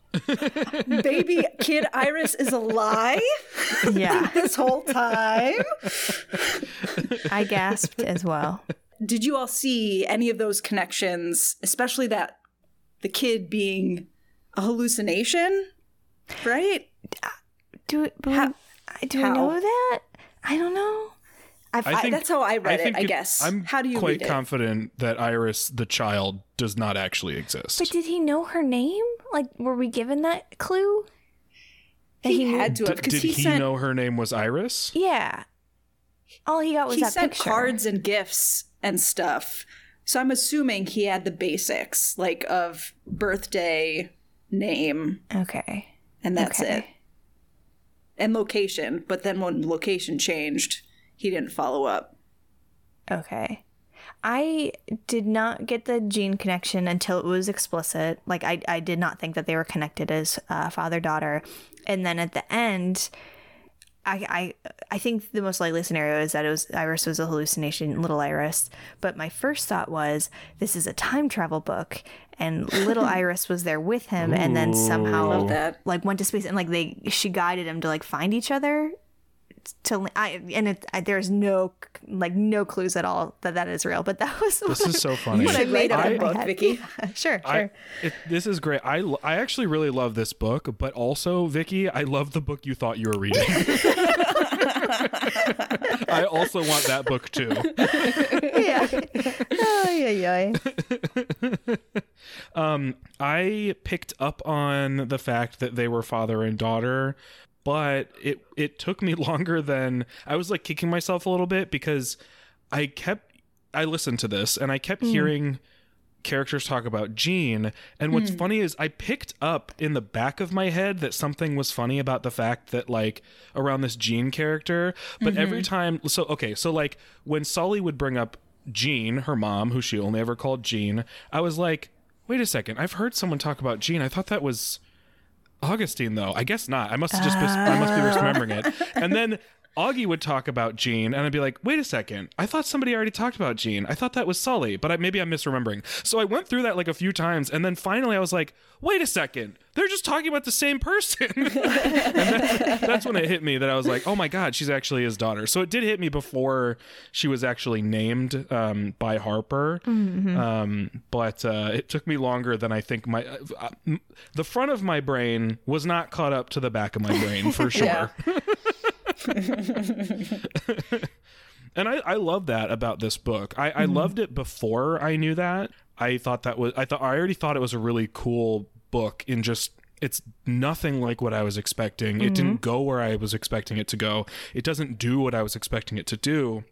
baby kid Iris is a lie? Yeah. This whole time? I gasped as well. Did you all see any of those connections, especially that the kid being a hallucination? Right? Do, it, how, do I know that? I don't know. I've, I think, I, that's how I read I it, I guess. It, I'm how do you quite read it? Confident that Iris, the child, does not actually exist. But did he know her name? Like, were we given that clue? That he, he had to have. D- did he, he sent, know her name was Iris? Yeah. All he got was he that picture. He sent cards and gifts and stuff. So I'm assuming he had the basics, like of birthday, name. Okay. And that's okay. it. And location. But then when location changed... He didn't follow up. Okay. I did not get the Gene connection until it was explicit. Like, I, I did not think that they were connected as uh, father-daughter. And then at the end, I, I I think the most likely scenario is that it was Iris was a hallucination, little Iris. But my first thought was, this is a time travel book. And little Iris was there with him. Ooh. And then somehow, that. like, went to space. And, like, they she guided him to, like, find each other. To I and it, I, there's no like no clues at all that that is real, but that was this is I, so funny. What I made out of both, Vicky. Yeah, sure, I, sure. It, this is great. I, I actually really love this book, but also Vicky, I love the book you thought you were reading. I also want that book too. Yeah. Oh yeah yeah. Um, I picked up on the fact that they were father and daughter. But it it took me longer than I was like kicking myself a little bit because I kept I listened to this and I kept mm. hearing characters talk about Gene. And what's mm. funny is I picked up in the back of my head that something was funny about the fact that like around this Gene character. But mm-hmm. every time. So, OK, so like when Sully would bring up Gene, her mom, who she only ever called Gene, I was like, wait a second. I've heard someone talk about Gene. I thought that was Augustine, though. I guess not. I must have just. Be, I must be misremembering it. And then Augie would talk about Gene, and I'd be like, wait a second, I thought somebody already talked about Gene. I thought that was Sully, but I, maybe I'm misremembering. So I went through that like a few times, and then finally I was like, wait a second, they're just talking about the same person. And that's, that's when it hit me that I was like, oh my God, she's actually his daughter. So it did hit me before she was actually named um, by Harper. Mm-hmm. Um, but uh, it took me longer than I think my... Uh, the front of my brain was not caught up to the back of my brain, for sure. And I, I love that about this book. I, I mm. loved it before I knew that. I thought that was I thought I already thought it was a really cool book in just it's nothing like what I was expecting. Mm-hmm. It didn't go where I was expecting it to go. It doesn't do what I was expecting it to do.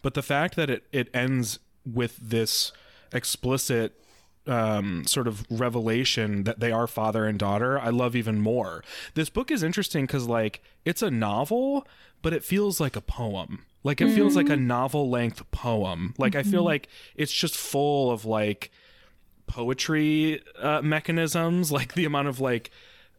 But the fact that it, it ends with this explicit um sort of revelation that they are father and daughter, I love even more. This book is interesting because like it's a novel, but it feels like a poem. Like it mm-hmm. feels like a novel length poem. Like mm-hmm. I feel like it's just full of like poetry uh, mechanisms, like the amount of like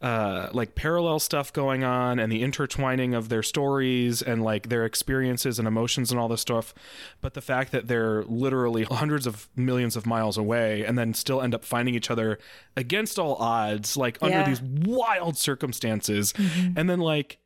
uh like parallel stuff going on and the intertwining of their stories and like their experiences and emotions and all this stuff, but the fact that they're literally hundreds of millions of miles away and then still end up finding each other against all odds, like yeah. under these wild circumstances. Mm-hmm. And then like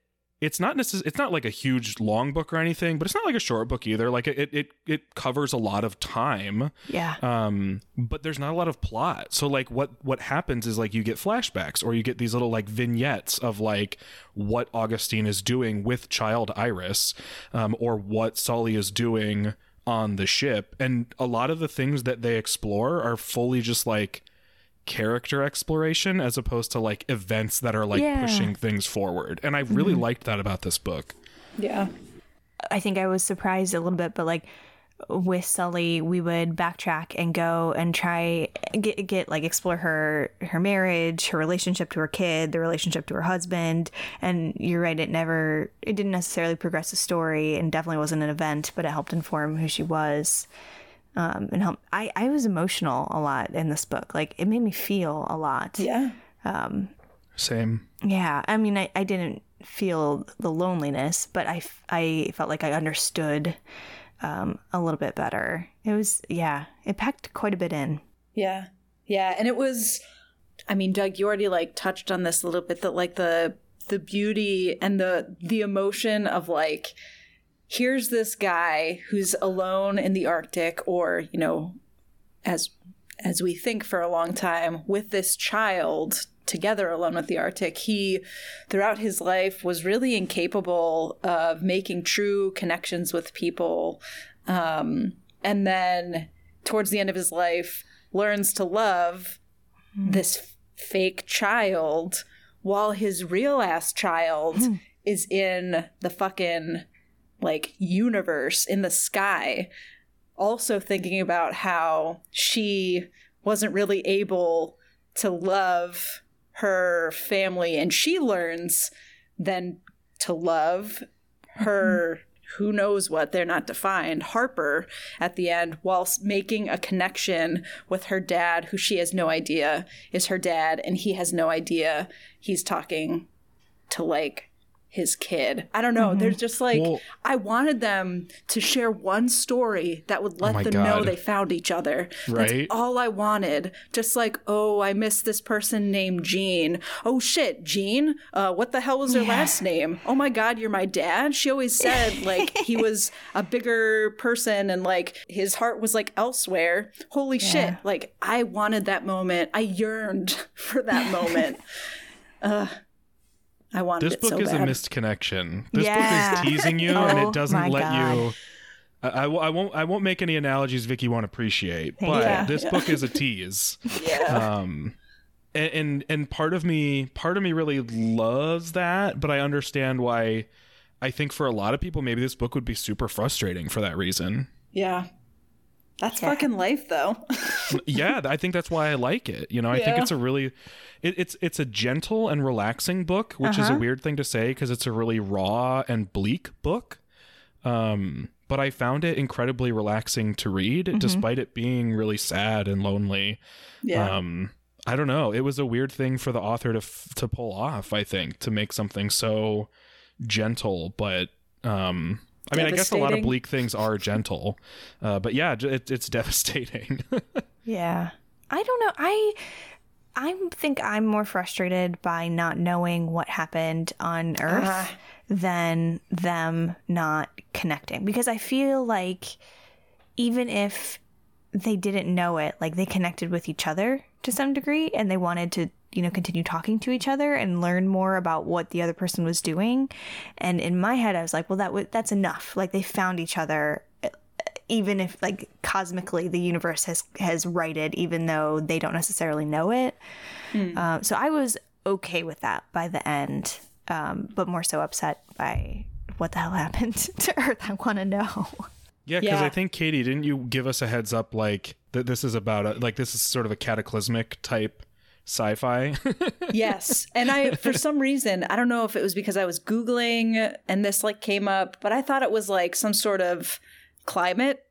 it's not necess- it's not like a huge long book or anything, but it's not like a short book either. Like it it it covers a lot of time. Yeah. Um, but there's not a lot of plot. So like what what happens is like you get flashbacks or you get these little like vignettes of like what Augustine is doing with child Iris, um, or what Sully is doing on the ship. And a lot of the things that they explore are fully just like character exploration as opposed to like events that are like yeah. pushing things forward. And I really mm-hmm. liked that about this book. Yeah. I think I was surprised a little bit, but like with Sully, we would backtrack and go and try get, get like explore her, her marriage, her relationship to her kid, the relationship to her husband. And you're right. It never, it didn't necessarily progress the story and definitely wasn't an event, but it helped inform who she was. Um, and help. I, I was emotional a lot in this book. Like it made me feel a lot. Yeah. Um, Same. Yeah. I mean, I, I didn't feel the loneliness, but I, I felt like I understood um, a little bit better. It was, yeah, it packed quite a bit in. Yeah. Yeah. And it was, I mean, Doug, you already like touched on this a little bit, that like the, the beauty and the, the emotion of like, here's this guy who's alone in the Arctic, or, you know, as as we think for a long time, with this child together alone with the Arctic. He, throughout his life, was really incapable of making true connections with people. Um, and then towards the end of his life, learns to love mm. this fake child while his real-ass child mm. is in the fucking... like universe in the sky, also thinking about how she wasn't really able to love her family, and she learns then to love her who knows what, they're not defined, Harper at the end, whilst making a connection with her dad, who she has no idea is her dad, and he has no idea he's talking to like his kid. I don't know. Mm-hmm. There's just like, well, I wanted them to share one story that would let oh them God. know they found each other. Right. That's all I wanted. Just like, oh, I miss this person named Gene. Oh shit, Gene? Uh, what the hell was her yeah. last name? Oh my God, you're my dad? She always said like he was a bigger person and like his heart was like elsewhere. Holy yeah. shit. Like I wanted that moment. I yearned for that moment. uh I wanted this book it so is bad. A missed connection. This yeah. book is teasing you, oh, and it doesn't let God. you. I, I, I won't. I won't make any analogies Vicky won't appreciate, but yeah. this yeah. book is a tease. yeah. Um, and, and and part of me, part of me really loves that, but I understand why. I think for a lot of people, maybe this book would be super frustrating for that reason. Yeah. That's yeah. fucking life, though. yeah, I think that's why I like it. You know, I yeah. think it's a really, it, it's it's a gentle and relaxing book, which uh-huh. is a weird thing to say because it's a really raw and bleak book. Um, but I found it incredibly relaxing to read, mm-hmm. despite it being really sad and lonely. Yeah. Um, I don't know. It was a weird thing for the author to f- to pull off. I think to make something so gentle, but Um, I mean, I guess a lot of bleak things are gentle, uh, but yeah, it, it's devastating. Yeah. I don't know. I I think I'm more frustrated by not knowing what happened on Earth uh, than them not connecting, because I feel like even if they didn't know it, like they connected with each other to some degree and they wanted to, you know, continue talking to each other and learn more about what the other person was doing. And in my head, I was like, well, that w- that's enough. Like they found each other, even if like cosmically the universe has, has righted, even though they don't necessarily know it. Mm. Uh, so I was okay with that by the end, um, but more so upset by what the hell happened to Earth. I want to know. Yeah, because yeah. I think, Katie, didn't you give us a heads up like that this is about, a, like this is sort of a cataclysmic type sci-fi? Yes. And I, for some reason, I don't know if it was because I was Googling and this like came up, but I thought it was like some sort of climate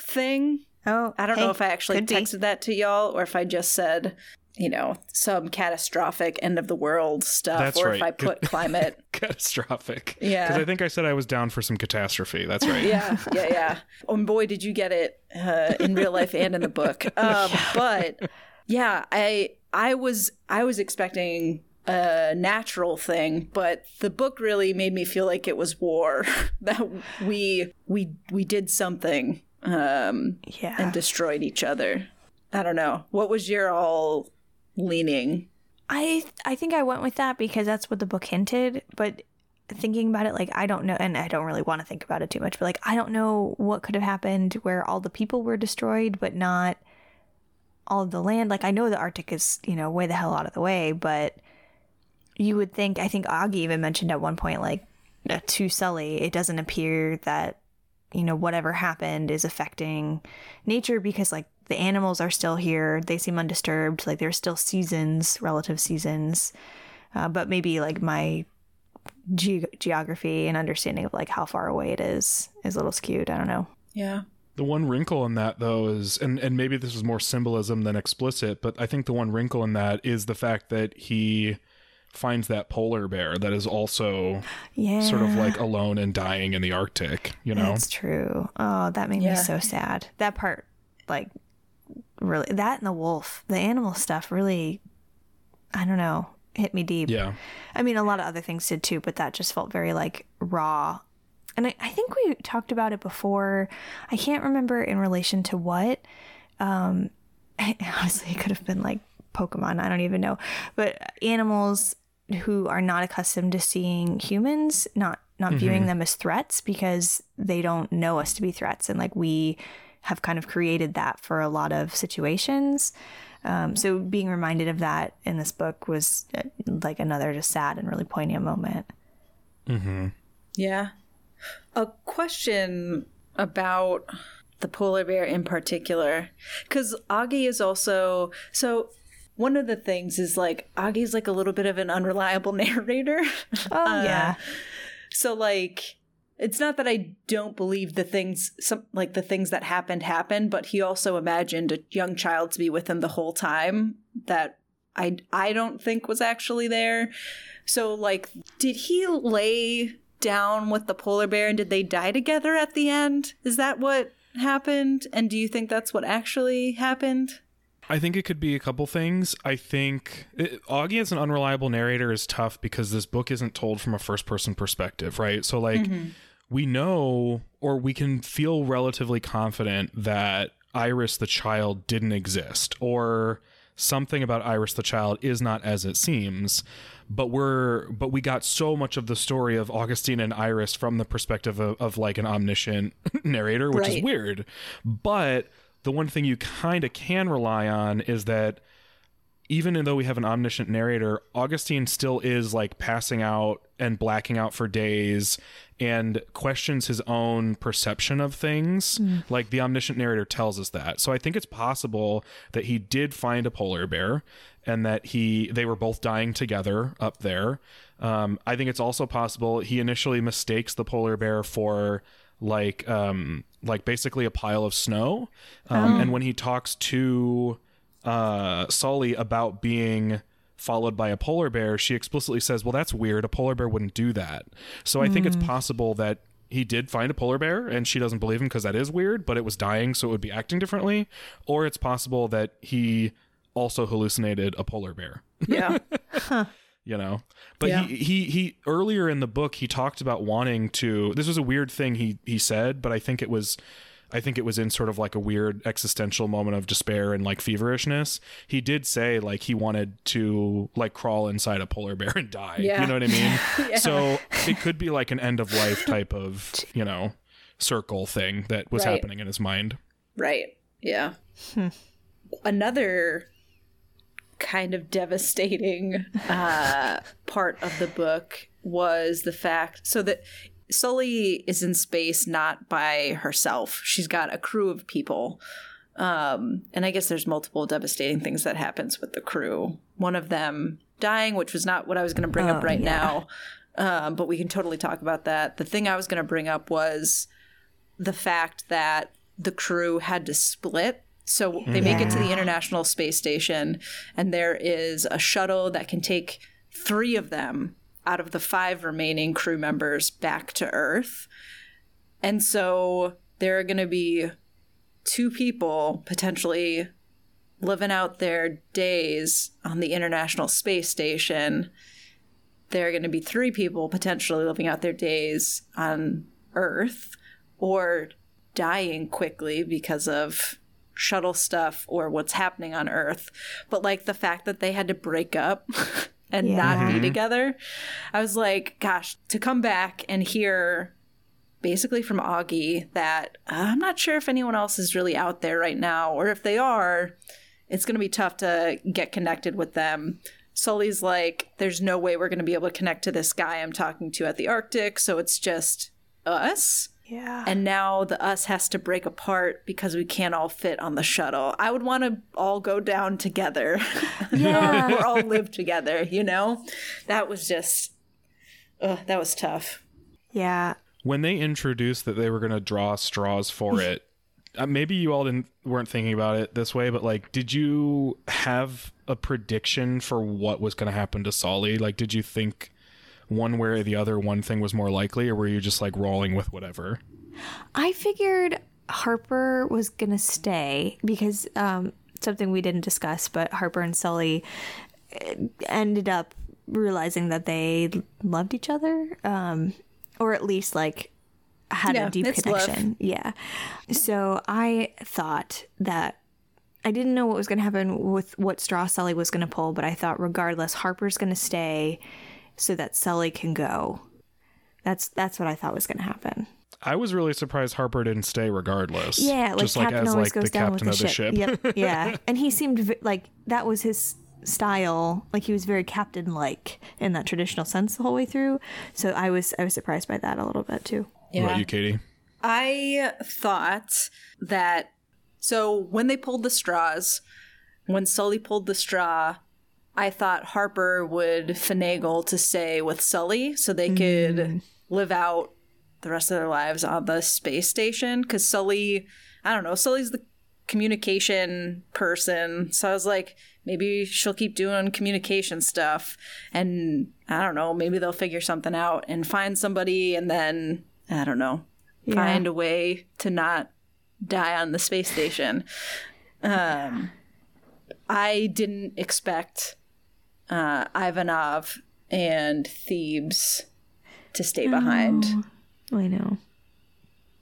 thing. Oh, I don't hey, know if I actually texted be. that to y'all or if I just said, you know, some catastrophic end of the world stuff. That's or right. if I put climate. Catastrophic. Yeah. Because I think I said I was down for some catastrophe. That's right. Yeah. Yeah. Yeah. Oh, boy, did you get it uh, in real life and in the book. Um, but yeah, I I was I was expecting a natural thing, but the book really made me feel like it was war, that we we we did something um, yeah. and destroyed each other. I don't know. What was your all leaning? I I think I went with that because that's what the book hinted, but thinking about it, like, I don't know, and I don't really want to think about it too much, but like, I don't know what could have happened where all the people were destroyed, but not all of the land. Like, I know the Arctic is, you know, way the hell out of the way, but you would think, I think Augie even mentioned at one point, like, to Sully, it doesn't appear that, you know, whatever happened is affecting nature because, like, the animals are still here. They seem undisturbed. Like, there's still seasons, relative seasons. Uh, but maybe, like, my ge- geography and understanding of, like, how far away it is is a little skewed. I don't know. Yeah. The one wrinkle in that, though, is, and, and maybe this is more symbolism than explicit, but I think the one wrinkle in that is the fact that he finds that polar bear that is also yeah. sort of like alone and dying in the Arctic, you know? That's true. Oh, that made yeah. me so sad. That part, like... really, that and the wolf, the animal stuff really, I don't know, hit me deep. Yeah. I mean, a lot of other things did too, but that just felt very like raw. And I, I think we talked about it before. I can't remember in relation to what. Um, I, honestly, it could have been like Pokemon. I don't even know. But animals who are not accustomed to seeing humans, not, not mm-hmm. viewing them as threats because they don't know us to be threats. And like we... have kind of created that for a lot of situations. Um, so being reminded of that in this book was uh, like another just sad and really poignant moment. Mm-hmm. Yeah. A question about the polar bear in particular, because Augie is also, so one of the things is like, Augie's like a little bit of an unreliable narrator. Oh, uh, yeah. So like, it's not that I don't believe the things, some, like the things that happened happened, but he also imagined a young child to be with him the whole time that I, I don't think was actually there. So, like, did he lay down with the polar bear and did they die together at the end? Is that what happened? And do you think that's what actually happened? I think it could be a couple things. I think it, Augie as an unreliable narrator is tough because this book isn't told from a first-person perspective, right? So, like, mm-hmm. we know or we can feel relatively confident that Iris the child didn't exist or something about Iris the child is not as it seems. But we're but we got so much of the story of Augustine and Iris from the perspective of, of like, an omniscient narrator, which right. is weird. But... the one thing you kind of can rely on is that even though we have an omniscient narrator, Augustine still is like passing out and blacking out for days and questions his own perception of things. Mm. Like the omniscient narrator tells us that. So I think it's possible that he did find a polar bear and that he they were both dying together up there. Um, I think it's also possible he initially mistakes the polar bear for like... Um, like basically a pile of snow. Um, oh. And when he talks to uh, Sully about being followed by a polar bear, she explicitly says, well, that's weird. A polar bear wouldn't do that. So I mm. think it's possible that he did find a polar bear and she doesn't believe him because that is weird, but it was dying, so it would be acting differently. Or it's possible that he also hallucinated a polar bear. Yeah. Huh. You know, but yeah. he, he, he earlier in the book, he talked about wanting to, this was a weird thing he, he said, but I think it was, I think it was in sort of like a weird existential moment of despair and like feverishness. He did say like he wanted to like crawl inside a polar bear and die. Yeah. You know what I mean? Yeah. So it could be like an end of life type of, you know, circle thing that was right. happening in his mind. Right. Yeah. Hmm. Another kind of devastating uh part of the book was the fact so that Sully is in space not by herself. She's got a crew of people, um and I guess there's multiple devastating things that happens with the crew, one of them dying, which was not what I was going to bring oh, up right yeah. now, um but we can totally talk about that. The thing I was going to bring up was the fact that the crew had to split. So they yeah. make it to the International Space Station, and there is a shuttle that can take three of them out of the five remaining crew members back to Earth. And so there are going to be two people potentially living out their days on the International Space Station. There are going to be three people potentially living out their days on Earth, or dying quickly because of shuttle stuff or what's happening on Earth. But like the fact that they had to break up and yeah. not be together, I was like, gosh, to come back and hear basically from Augie that uh, I'm not sure if anyone else is really out there right now, or if they are, it's going to be tough to get connected with them. Sully's like, there's no way we're going to be able to connect to this guy I'm talking to at the Arctic, so it's just us. Yeah. And now the us has to break apart because we can't all fit on the shuttle. I would want to all go down together. Yeah. Or all live together, you know? That was just, ugh, that was tough. Yeah. When they introduced that they were going to draw straws for it, uh, maybe you all didn't weren't thinking about it this way, but like, did you have a prediction for what was going to happen to Sully? Like, did you think one way or the other, one thing was more likely, or were you just like rolling with whatever? I figured Harper was gonna stay because um something we didn't discuss, but Harper and Sully ended up realizing that they loved each other, um or at least like had yeah, a deep connection. Love. Yeah. So I thought that I didn't know what was gonna happen with what straw Sully was gonna pull, but I thought regardless, Harper's gonna stay so that Sully can go. That's that's what I thought was going to happen. I was really surprised Harper didn't stay regardless. Yeah, like just captain like as like goes the down captain with the of ship. the ship. Yep. Yeah, and he seemed like that was his style. Like he was very captain-like in that traditional sense the whole way through. So I was I was surprised by that a little bit too. Yeah. What about you, Katie? I thought that so when they pulled the straws, when Sully pulled the straw, I thought Harper would finagle to stay with Sully so they could mm. live out the rest of their lives on the space station. Because Sully, I don't know, Sully's the communication person. So I was like, maybe she'll keep doing communication stuff. And I don't know, maybe they'll figure something out and find somebody and then, I don't know, yeah. find a way to not die on the space station. Um, I didn't expect... Uh, Ivanov and Thebes to stay behind. Oh, I know.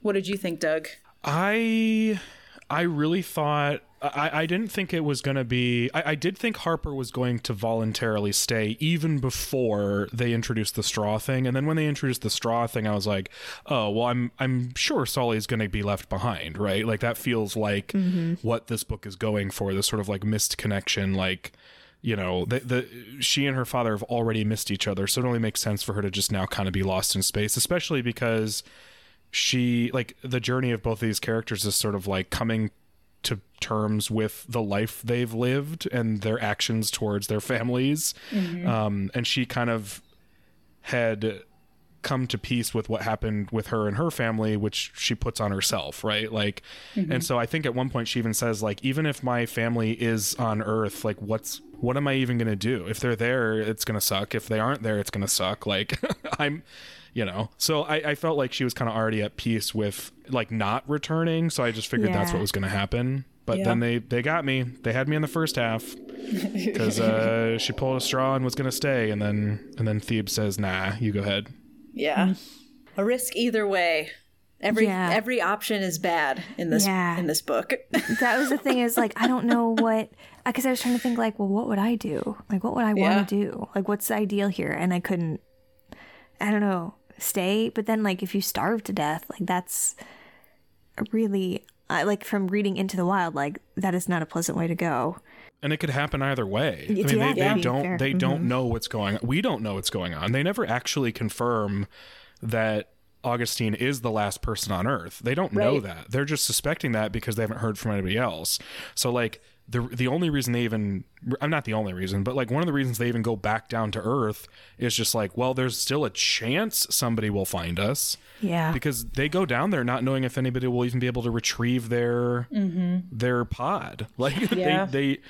What did you think, Doug? I I really thought I, I didn't think it was going to be. I, I did think Harper was going to voluntarily stay even before they introduced the straw thing. And then when they introduced the straw thing, I was like, oh, well, I'm I'm sure Sully's going to be left behind, right? Like that feels like mm-hmm. what this book is going for. This sort of like missed connection, like. You know, the, the she and her father have already missed each other, so it only makes sense for her to just now kind of be lost in space, especially because she, like, the journey of both of these characters is sort of, like, coming to terms with the life they've lived and their actions towards their families. Mm-hmm. Um, and she kind of had come to peace with what happened with her and her family, which she puts on herself, right? Like mm-hmm. and so I think at one point she even says, like, even if my family is on Earth, like what's what am I even going to do? If they're there, it's going to suck. If they aren't there, it's going to suck. Like, I'm, you know, so I, I felt like she was kind of already at peace with like not returning. So I just figured yeah. that's what was going to happen. But yep. then they, they got me. They had me in the first half because uh, she pulled a straw and was going to stay. And then and then Thebes says, nah, you go ahead. Yeah. Mm-hmm. A risk either way. Every yeah. every option is bad in this yeah. in this book. That was the thing is like, I don't know what, because I was trying to think like, well, what would I do? Like, what would I yeah. want to do? Like, what's the ideal here? And I couldn't, I don't know, stay. But then like if you starve to death, like that's a really... I, like from reading Into the Wild, like that is not a pleasant way to go. And it could happen either way. I mean, yeah, they, yeah. they don't Fair. they mm-hmm. don't know what's going on. We don't know what's going on. They never actually confirm that Augustine is the last person on Earth. They don't right. know that. They're just suspecting that because they haven't heard from anybody else. So like the the only reason they even, I'm not the only reason, but like one of the reasons they even go back down to Earth is just like, well, there's still a chance somebody will find us. Yeah. Because they go down there not knowing if anybody will even be able to retrieve their mm-hmm. their pod. Like yeah. they they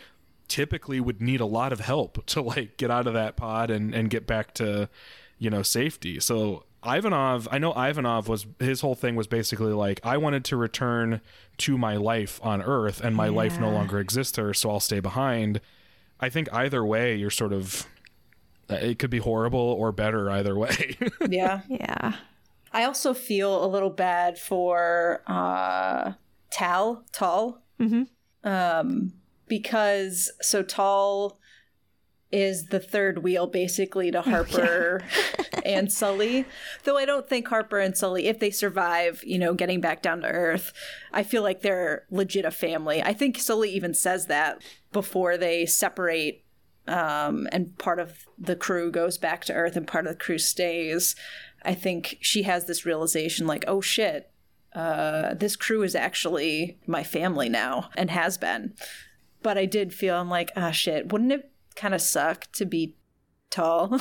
typically would need a lot of help to like get out of that pod and, and get back to, you know, safety. So Ivanov, I know Ivanov was, his whole thing was basically like, I wanted to return to my life on Earth and my yeah. life no longer exists there, so I'll stay behind. I think either way, you're sort of, it could be horrible or better either way. yeah. Yeah. I also feel a little bad for uh, Tal, Tal, mm-hmm. um, because, so Tal is the third wheel basically to Harper yeah. and Sully. Though I don't think Harper and Sully, if they survive, you know, getting back down to Earth, I feel like they're legit a family. I think Sully even says that before they separate um, and part of the crew goes back to Earth and part of the crew stays. I think she has this realization like, oh shit, uh, this crew is actually my family now and has been. But I did feel, I'm like, ah shit, wouldn't it kind of suck to be Tall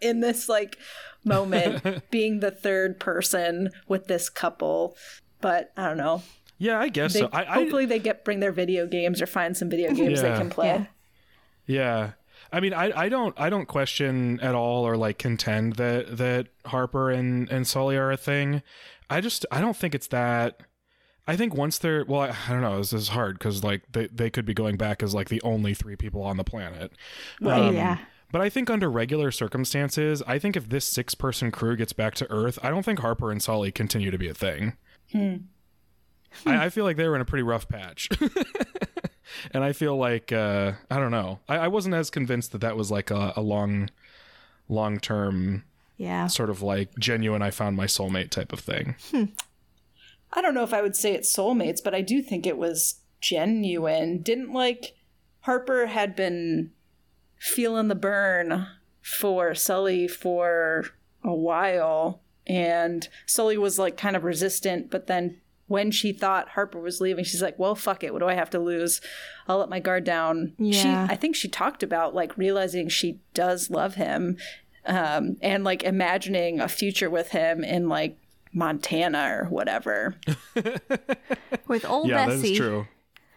in this like moment being the third person with this couple? But I don't know. Yeah, I guess they, so. I, hopefully I, they get bring their video games or find some video games yeah. they can play. Yeah. yeah. I mean, I, I don't I don't question at all or like contend that that Harper and, and Sully are a thing. I just I don't think it's that. I think once they're, well, I, I don't know, this is hard because like they, they could be going back as like the only three people on the planet. Right, um, yeah. But I think under regular circumstances, I think if this six person crew gets back to Earth, I don't think Harper and Sully continue to be a thing. Hmm. I, I feel like they were in a pretty rough patch. And I feel like, uh, I don't know, I, I wasn't as convinced that that was like a, a long, long term yeah. sort of like genuine, I found my soulmate type of thing. Hmm. I don't know if I would say it's soulmates, but I do think it was genuine. Didn't like Harper had been feeling the burn for Sully for a while, and Sully was like kind of resistant, but then when she thought Harper was leaving, she's like, well, fuck it. What do I have to lose? I'll let my guard down. Yeah. She, I think she talked about like realizing she does love him um, and like imagining a future with him in like Montana or whatever with old yeah, Bessie. Yeah, that's true.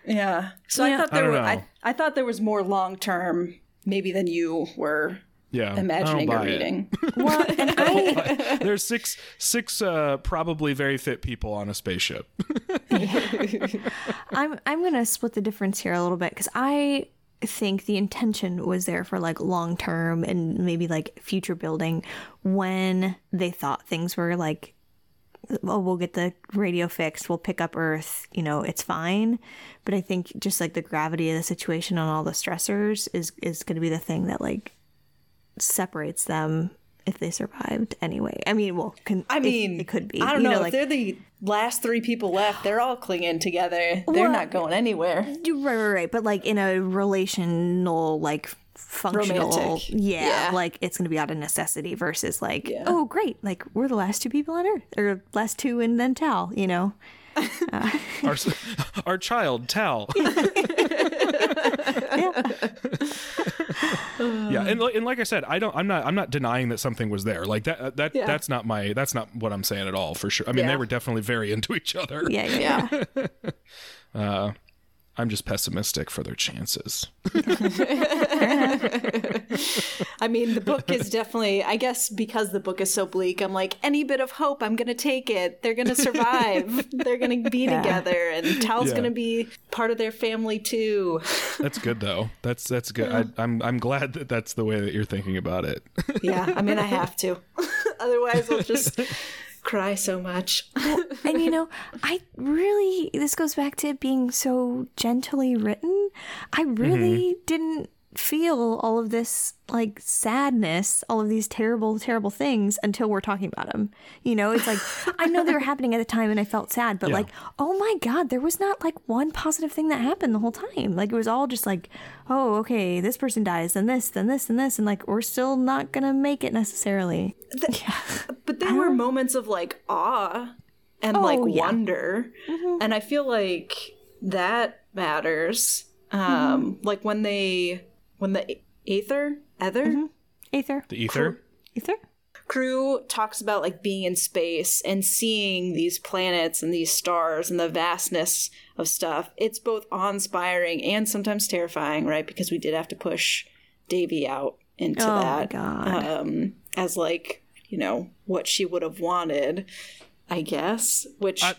Yeah. So yeah. I thought there I was, I, I thought there was more long term maybe than you were yeah, imagining or reading. Well, and I... There's six six uh, probably very fit people on a spaceship. yeah. I'm I'm going to split the difference here a little bit because I think the intention was there for like long term and maybe like future building when they thought things were like, oh, we'll get the radio fixed, we'll pick up Earth, you know, it's fine. But I think just like the gravity of the situation and all the stressors is is going to be the thing that like separates them if they survived anyway. I mean, well, can, I mean, it could be. I don't you know, know like, if they're the last three people left, they're all clinging together. They're well, not going anywhere. Right, right, right. But like in a relational, like functional, yeah, yeah, like it's going to be out of necessity versus like, yeah. oh, great, like we're the last two people on Earth, or last two and then Tal, you know. Uh. our, our child, Tal. yeah. yeah and, and like I said, I don't I'm not I'm not denying that something was there like that that yeah. that's not my that's not what I'm saying at all for sure. I mean yeah. they were definitely very into each other. yeah yeah uh I'm just pessimistic for their chances. I mean, the book is definitely, I guess because the book is so bleak, I'm like, any bit of hope, I'm going to take it. They're going to survive. They're going to be yeah. together. And Tal's yeah. going to be part of their family, too. That's good, though. That's that's good. Yeah. I, I'm, I'm glad that that's the way that you're thinking about it. Yeah, I mean, I have to. Otherwise, I'll just... cry so much. Well, and you know, I really, this goes back to it being so gently written. I really mm-hmm. didn't feel all of this like sadness, all of these terrible, terrible things until we're talking about them. You know, it's like, I know they were happening at the time and I felt sad, but yeah. like, oh my God, there was not like one positive thing that happened the whole time. Like it was all just like, oh, okay, this person dies, then this, then this, and this. And like, we're still not going to make it necessarily. The, yeah. But there were moments of like awe and oh, like yeah. wonder. Mm-hmm. And I feel like that matters. Um, mm-hmm. Like when they... When the Aether, Aether, mm-hmm. Aether, the Aether, crew, Aether crew talks about like being in space and seeing these planets and these stars and the vastness of stuff. It's both awe-inspiring and sometimes terrifying, right? Because we did have to push Davy out into oh that my God. Um, as like, you know, what she would have wanted, I guess, which I...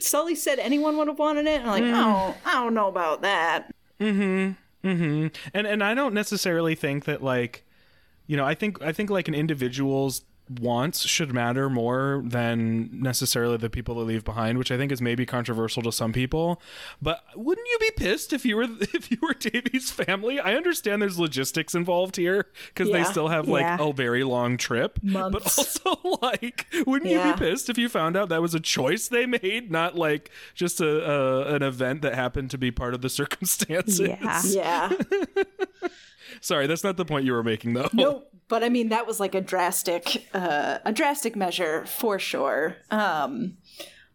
Sully said anyone would have wanted it. And I'm like, mm. oh, I don't know about that. Mm-hmm. Mm-hmm. And and I don't necessarily think that like, you know, I think I think like an individual's wants should matter more than necessarily the people that leave behind, which I think is maybe controversial to some people. But wouldn't you be pissed if you were if you were Davy's family? I understand there's logistics involved here because yeah. they still have like yeah. a very long trip. Months. But also like, wouldn't yeah. you be pissed if you found out that was a choice they made, not like just a, a an event that happened to be part of the circumstances? Yeah. yeah. Sorry, that's not the point you were making, though. Nope. But I mean, that was like a drastic, uh, a drastic measure for sure. Um,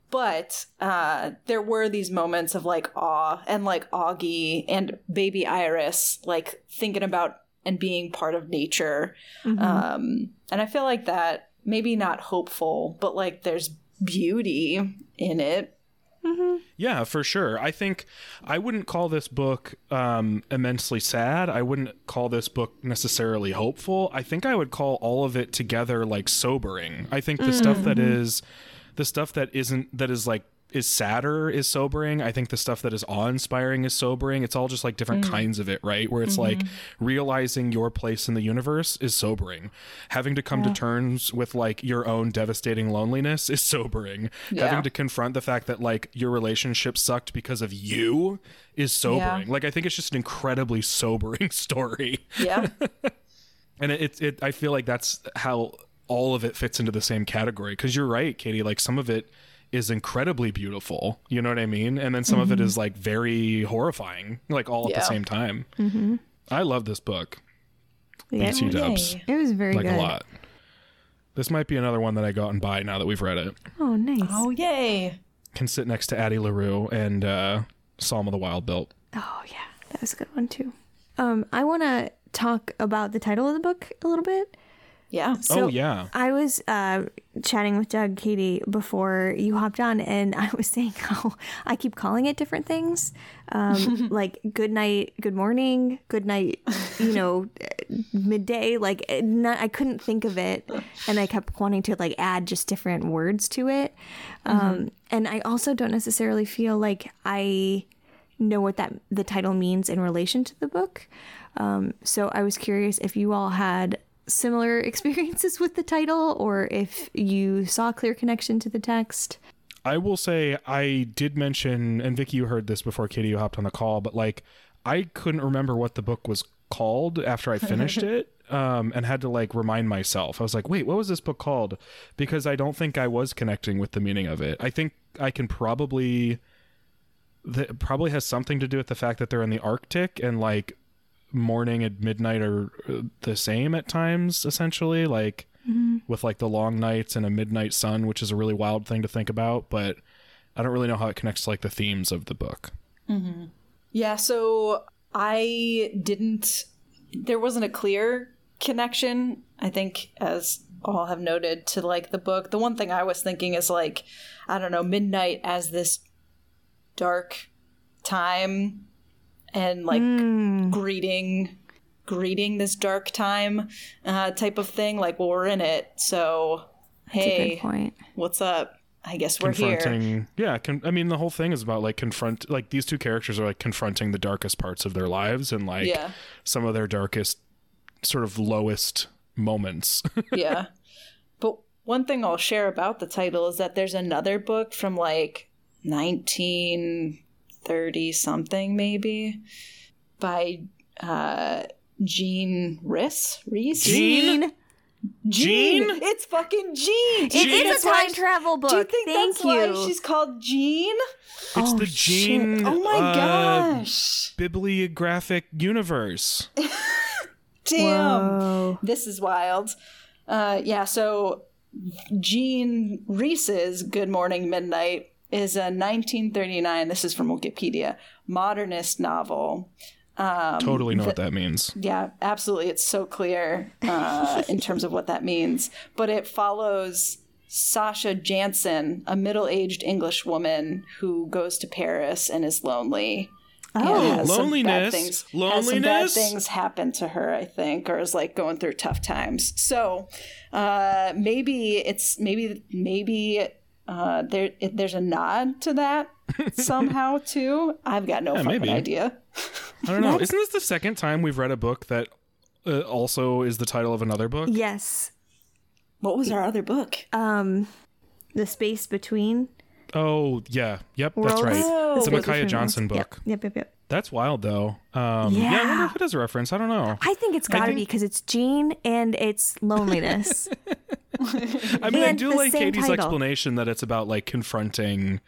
but uh, there were these moments of like awe and like Augie and baby Iris, like thinking about and being part of nature. Mm-hmm. Um, and I feel like that maybe not hopeful, but like there's beauty in it. Mm-hmm. Yeah, for sure. I think I wouldn't call this book um, immensely sad. I wouldn't call this book necessarily hopeful. I think I would call all of it together like sobering. I think the mm-hmm. stuff that is, the stuff that isn't, that is like, is sadder is sobering. I think the stuff that is awe-inspiring is sobering. It's all just like different mm. kinds of it, right? Where it's mm-hmm. like realizing your place in the universe is sobering. Having to come yeah. to terms with like your own devastating loneliness is sobering. Yeah. Having to confront the fact that like your relationship sucked because of you is sobering. Yeah. Like I think it's just an incredibly sobering story. Yeah. And it, it, it, I feel like that's how all of it fits into the same category. Cause you're right, Katie, like some of it is incredibly beautiful, you know what I mean? And then some mm-hmm. of it is like very horrifying, like all yeah. at the same time. Mm-hmm. I love this book. Yeah. Thanks, you dubs. It was very like good. Like a lot. This might be another one that I go out and buy now that we've read it. Oh, nice. Oh, yay. Can sit next to Addie LaRue and uh, Psalm of the Wild Belt. Oh, yeah. That was a good one, too. Um, I want to talk about the title of the book a little bit. Yeah. So oh, yeah. I was uh, chatting with Doug, Katie, before you hopped on, and I was saying how I keep calling it different things, um, like good night, good morning, good night, you know, midday. Like not, I couldn't think of it, and I kept wanting to like add just different words to it. Um, mm-hmm. And I also don't necessarily feel like I know what that the title means in relation to the book. Um, so I was curious if you all had similar experiences with the title or if you saw a clear connection to the text. I will say I did mention, and Vicky, you heard this before Katie, you hopped on the call, but like I couldn't remember what the book was called after I finished it um, and had to like remind myself. I was like, wait, what was this book called? Because I don't think I was connecting with the meaning of it. I think I can probably, that probably has something to do with the fact that they're in the Arctic and like morning and midnight are the same at times, essentially, like mm-hmm. with like the long nights and a midnight sun, which is a really wild thing to think about, but I don't really know how it connects to like the themes of the book. Mm-hmm. Yeah, so I didn't, there wasn't a clear connection, I think, as all have noted, to like the book. The one thing I was thinking is like, I don't know, midnight as this dark time and like mm. greeting greeting this dark time uh, type of thing. Like, well, we're in it, so that's hey, a good point. What's up? I guess we're here. Yeah, con- I mean, the whole thing is about like confront. Like these two characters are like confronting the darkest parts of their lives and like yeah. some of their darkest, sort of lowest moments. Yeah, but one thing I'll share about the title is that there's another book from like nineteen thirty something maybe by uh, Gene Reese. Reese. Gene. Gene? Gene? It's fucking Gene. It is a time travel book. Do you think Thank that's you. why she's called Gene? It's oh, the Gene. Shit. Oh my uh, gosh! Bibliographic universe. Damn, whoa. This is wild. Uh, yeah, so Gene Reese's "Good Morning Midnight" is a nineteen thirty-nine. This is from Wikipedia. Modernist novel. Um, totally know th- what that means. Yeah, absolutely. It's so clear uh, in terms of what that means. But it follows Sasha Jansen, a middle-aged English woman who goes to Paris and is lonely. Oh, has loneliness! Some bad things, loneliness. Has some bad things happen to her, I think, or is like going through tough times. So uh, maybe it's maybe maybe uh, there it, there's a nod to that somehow too. I've got no yeah, fucking maybe. idea. I don't know. Isn't this the second time we've read a book that uh, also is the title of another book? Yes. What was our other book? Um, The Space Between. Oh, yeah. Yep, World? That's right. Oh, it's a Micaiah Johnson book. Yep, yep, yep. yep. That's wild, though. Um, yeah. yeah, I wonder if it is a reference. I don't know. I think it's got to think... be because it's Gene and it's loneliness. I mean, and I do like Katie's title. explanation that it's about, like, confronting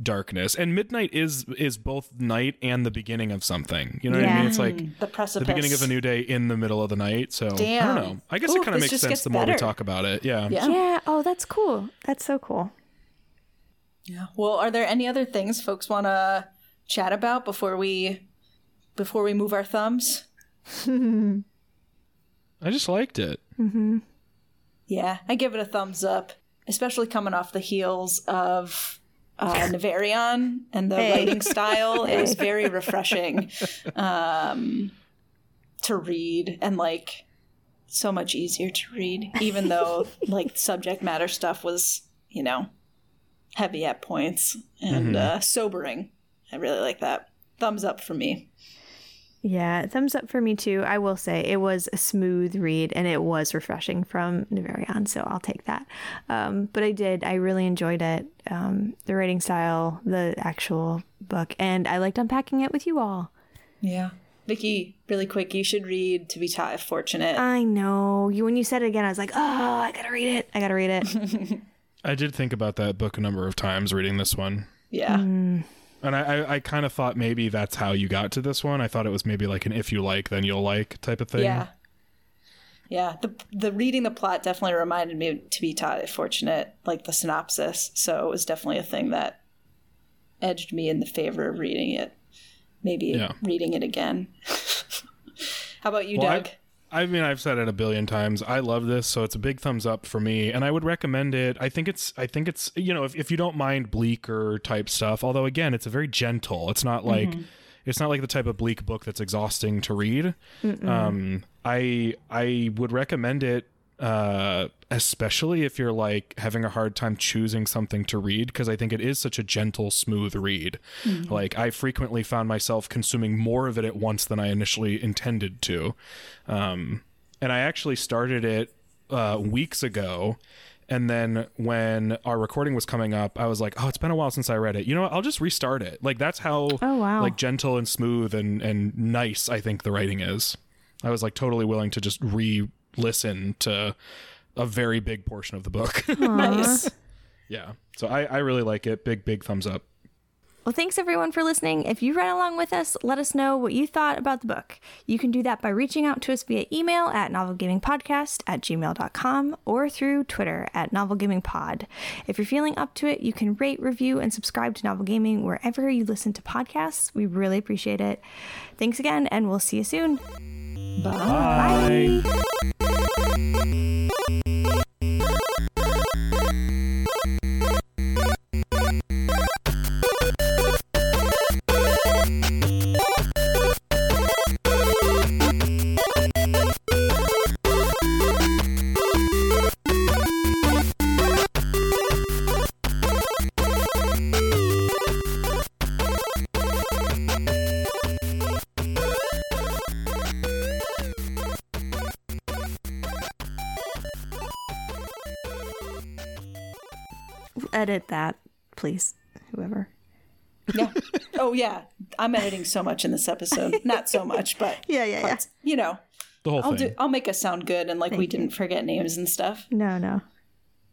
darkness, and midnight is is both night and the beginning of something, you know yeah. what I mean? It's like the precipice, the beginning of a new day in the middle of the night. So Damn. I don't know, I guess Ooh, it kind of makes sense the better. more we talk about it. Yeah. yeah yeah oh that's cool that's so cool yeah Well, are there any other things folks want to chat about before we before we move our thumbs? I just liked it. Mm-hmm. Yeah, I give it a thumbs up, especially coming off the heels of Uh, Navarion, and the hey. writing style is very refreshing um, to read, and like so much easier to read, even though like subject matter stuff was, you know, heavy at points and mm-hmm. uh, sobering. I really like that. Thumbs up for me. Yeah, thumbs up for me too. I will say it was a smooth read and it was refreshing from Navarion, so I'll take that. Um, but I did. I really enjoyed it. Um, the writing style, the actual book, and I liked unpacking it with you all. Yeah. Vicky, really quick, you should read To Be Taught Fortunate. I know. You, when you said it again, I was like, oh, I gotta read it. I gotta read it. I did think about that book a number of times reading this one. Yeah. Mm. And I, I, I kind of thought maybe that's how you got to this one. I thought it was maybe like an if you like, then you'll like type of thing. Yeah. Yeah. The the reading the plot definitely reminded me of To Be Taught Fortunate, like the synopsis. So it was definitely a thing that edged me in the favor of reading it. Maybe yeah. reading it again. How about you, well, Doug? I, I mean, I've said it a billion times. I love this. So it's a big thumbs up for me. And I would recommend it. I think it's, I think it's, you know, if, if you don't mind bleaker type stuff, although again, it's a very gentle, it's not like, mm-hmm. it's not like the type of bleak book that's exhausting to read. Mm-mm. Um, I, I would recommend it, uh, especially if you're like having a hard time choosing something to read, because I think it is such a gentle, smooth read. Mm-hmm. Like I frequently found myself consuming more of it at once than I initially intended to. Um, and I actually started it uh, weeks ago. And then when our recording was coming up, I was like, oh, it's been a while since I read it. You know what? I'll just restart it. Like that's how oh, wow. like gentle and smooth and, and nice I think the writing is. I was like totally willing to just re listen to a very big portion of the book. Nice. Yeah. So I, I really like it. Big, big thumbs up. Well, thanks everyone for listening. If you read along with us, let us know what you thought about the book. You can do that by reaching out to us via email at novelgamingpodcast at gmail dot com or through Twitter at novelgamingpod. If you're feeling up to it, you can rate, review, and subscribe to Novel Gaming wherever you listen to podcasts. We really appreciate it. Thanks again, and we'll see you soon. Bye. Bye. Bye. edit that, please, whoever. Yeah. Oh, yeah. I'm editing so much in this episode. Not so much, but yeah, yeah, parts, yeah. You know, the whole I'll thing. Do, I'll make us sound good and like Thank we you. Didn't forget names and stuff. No, no.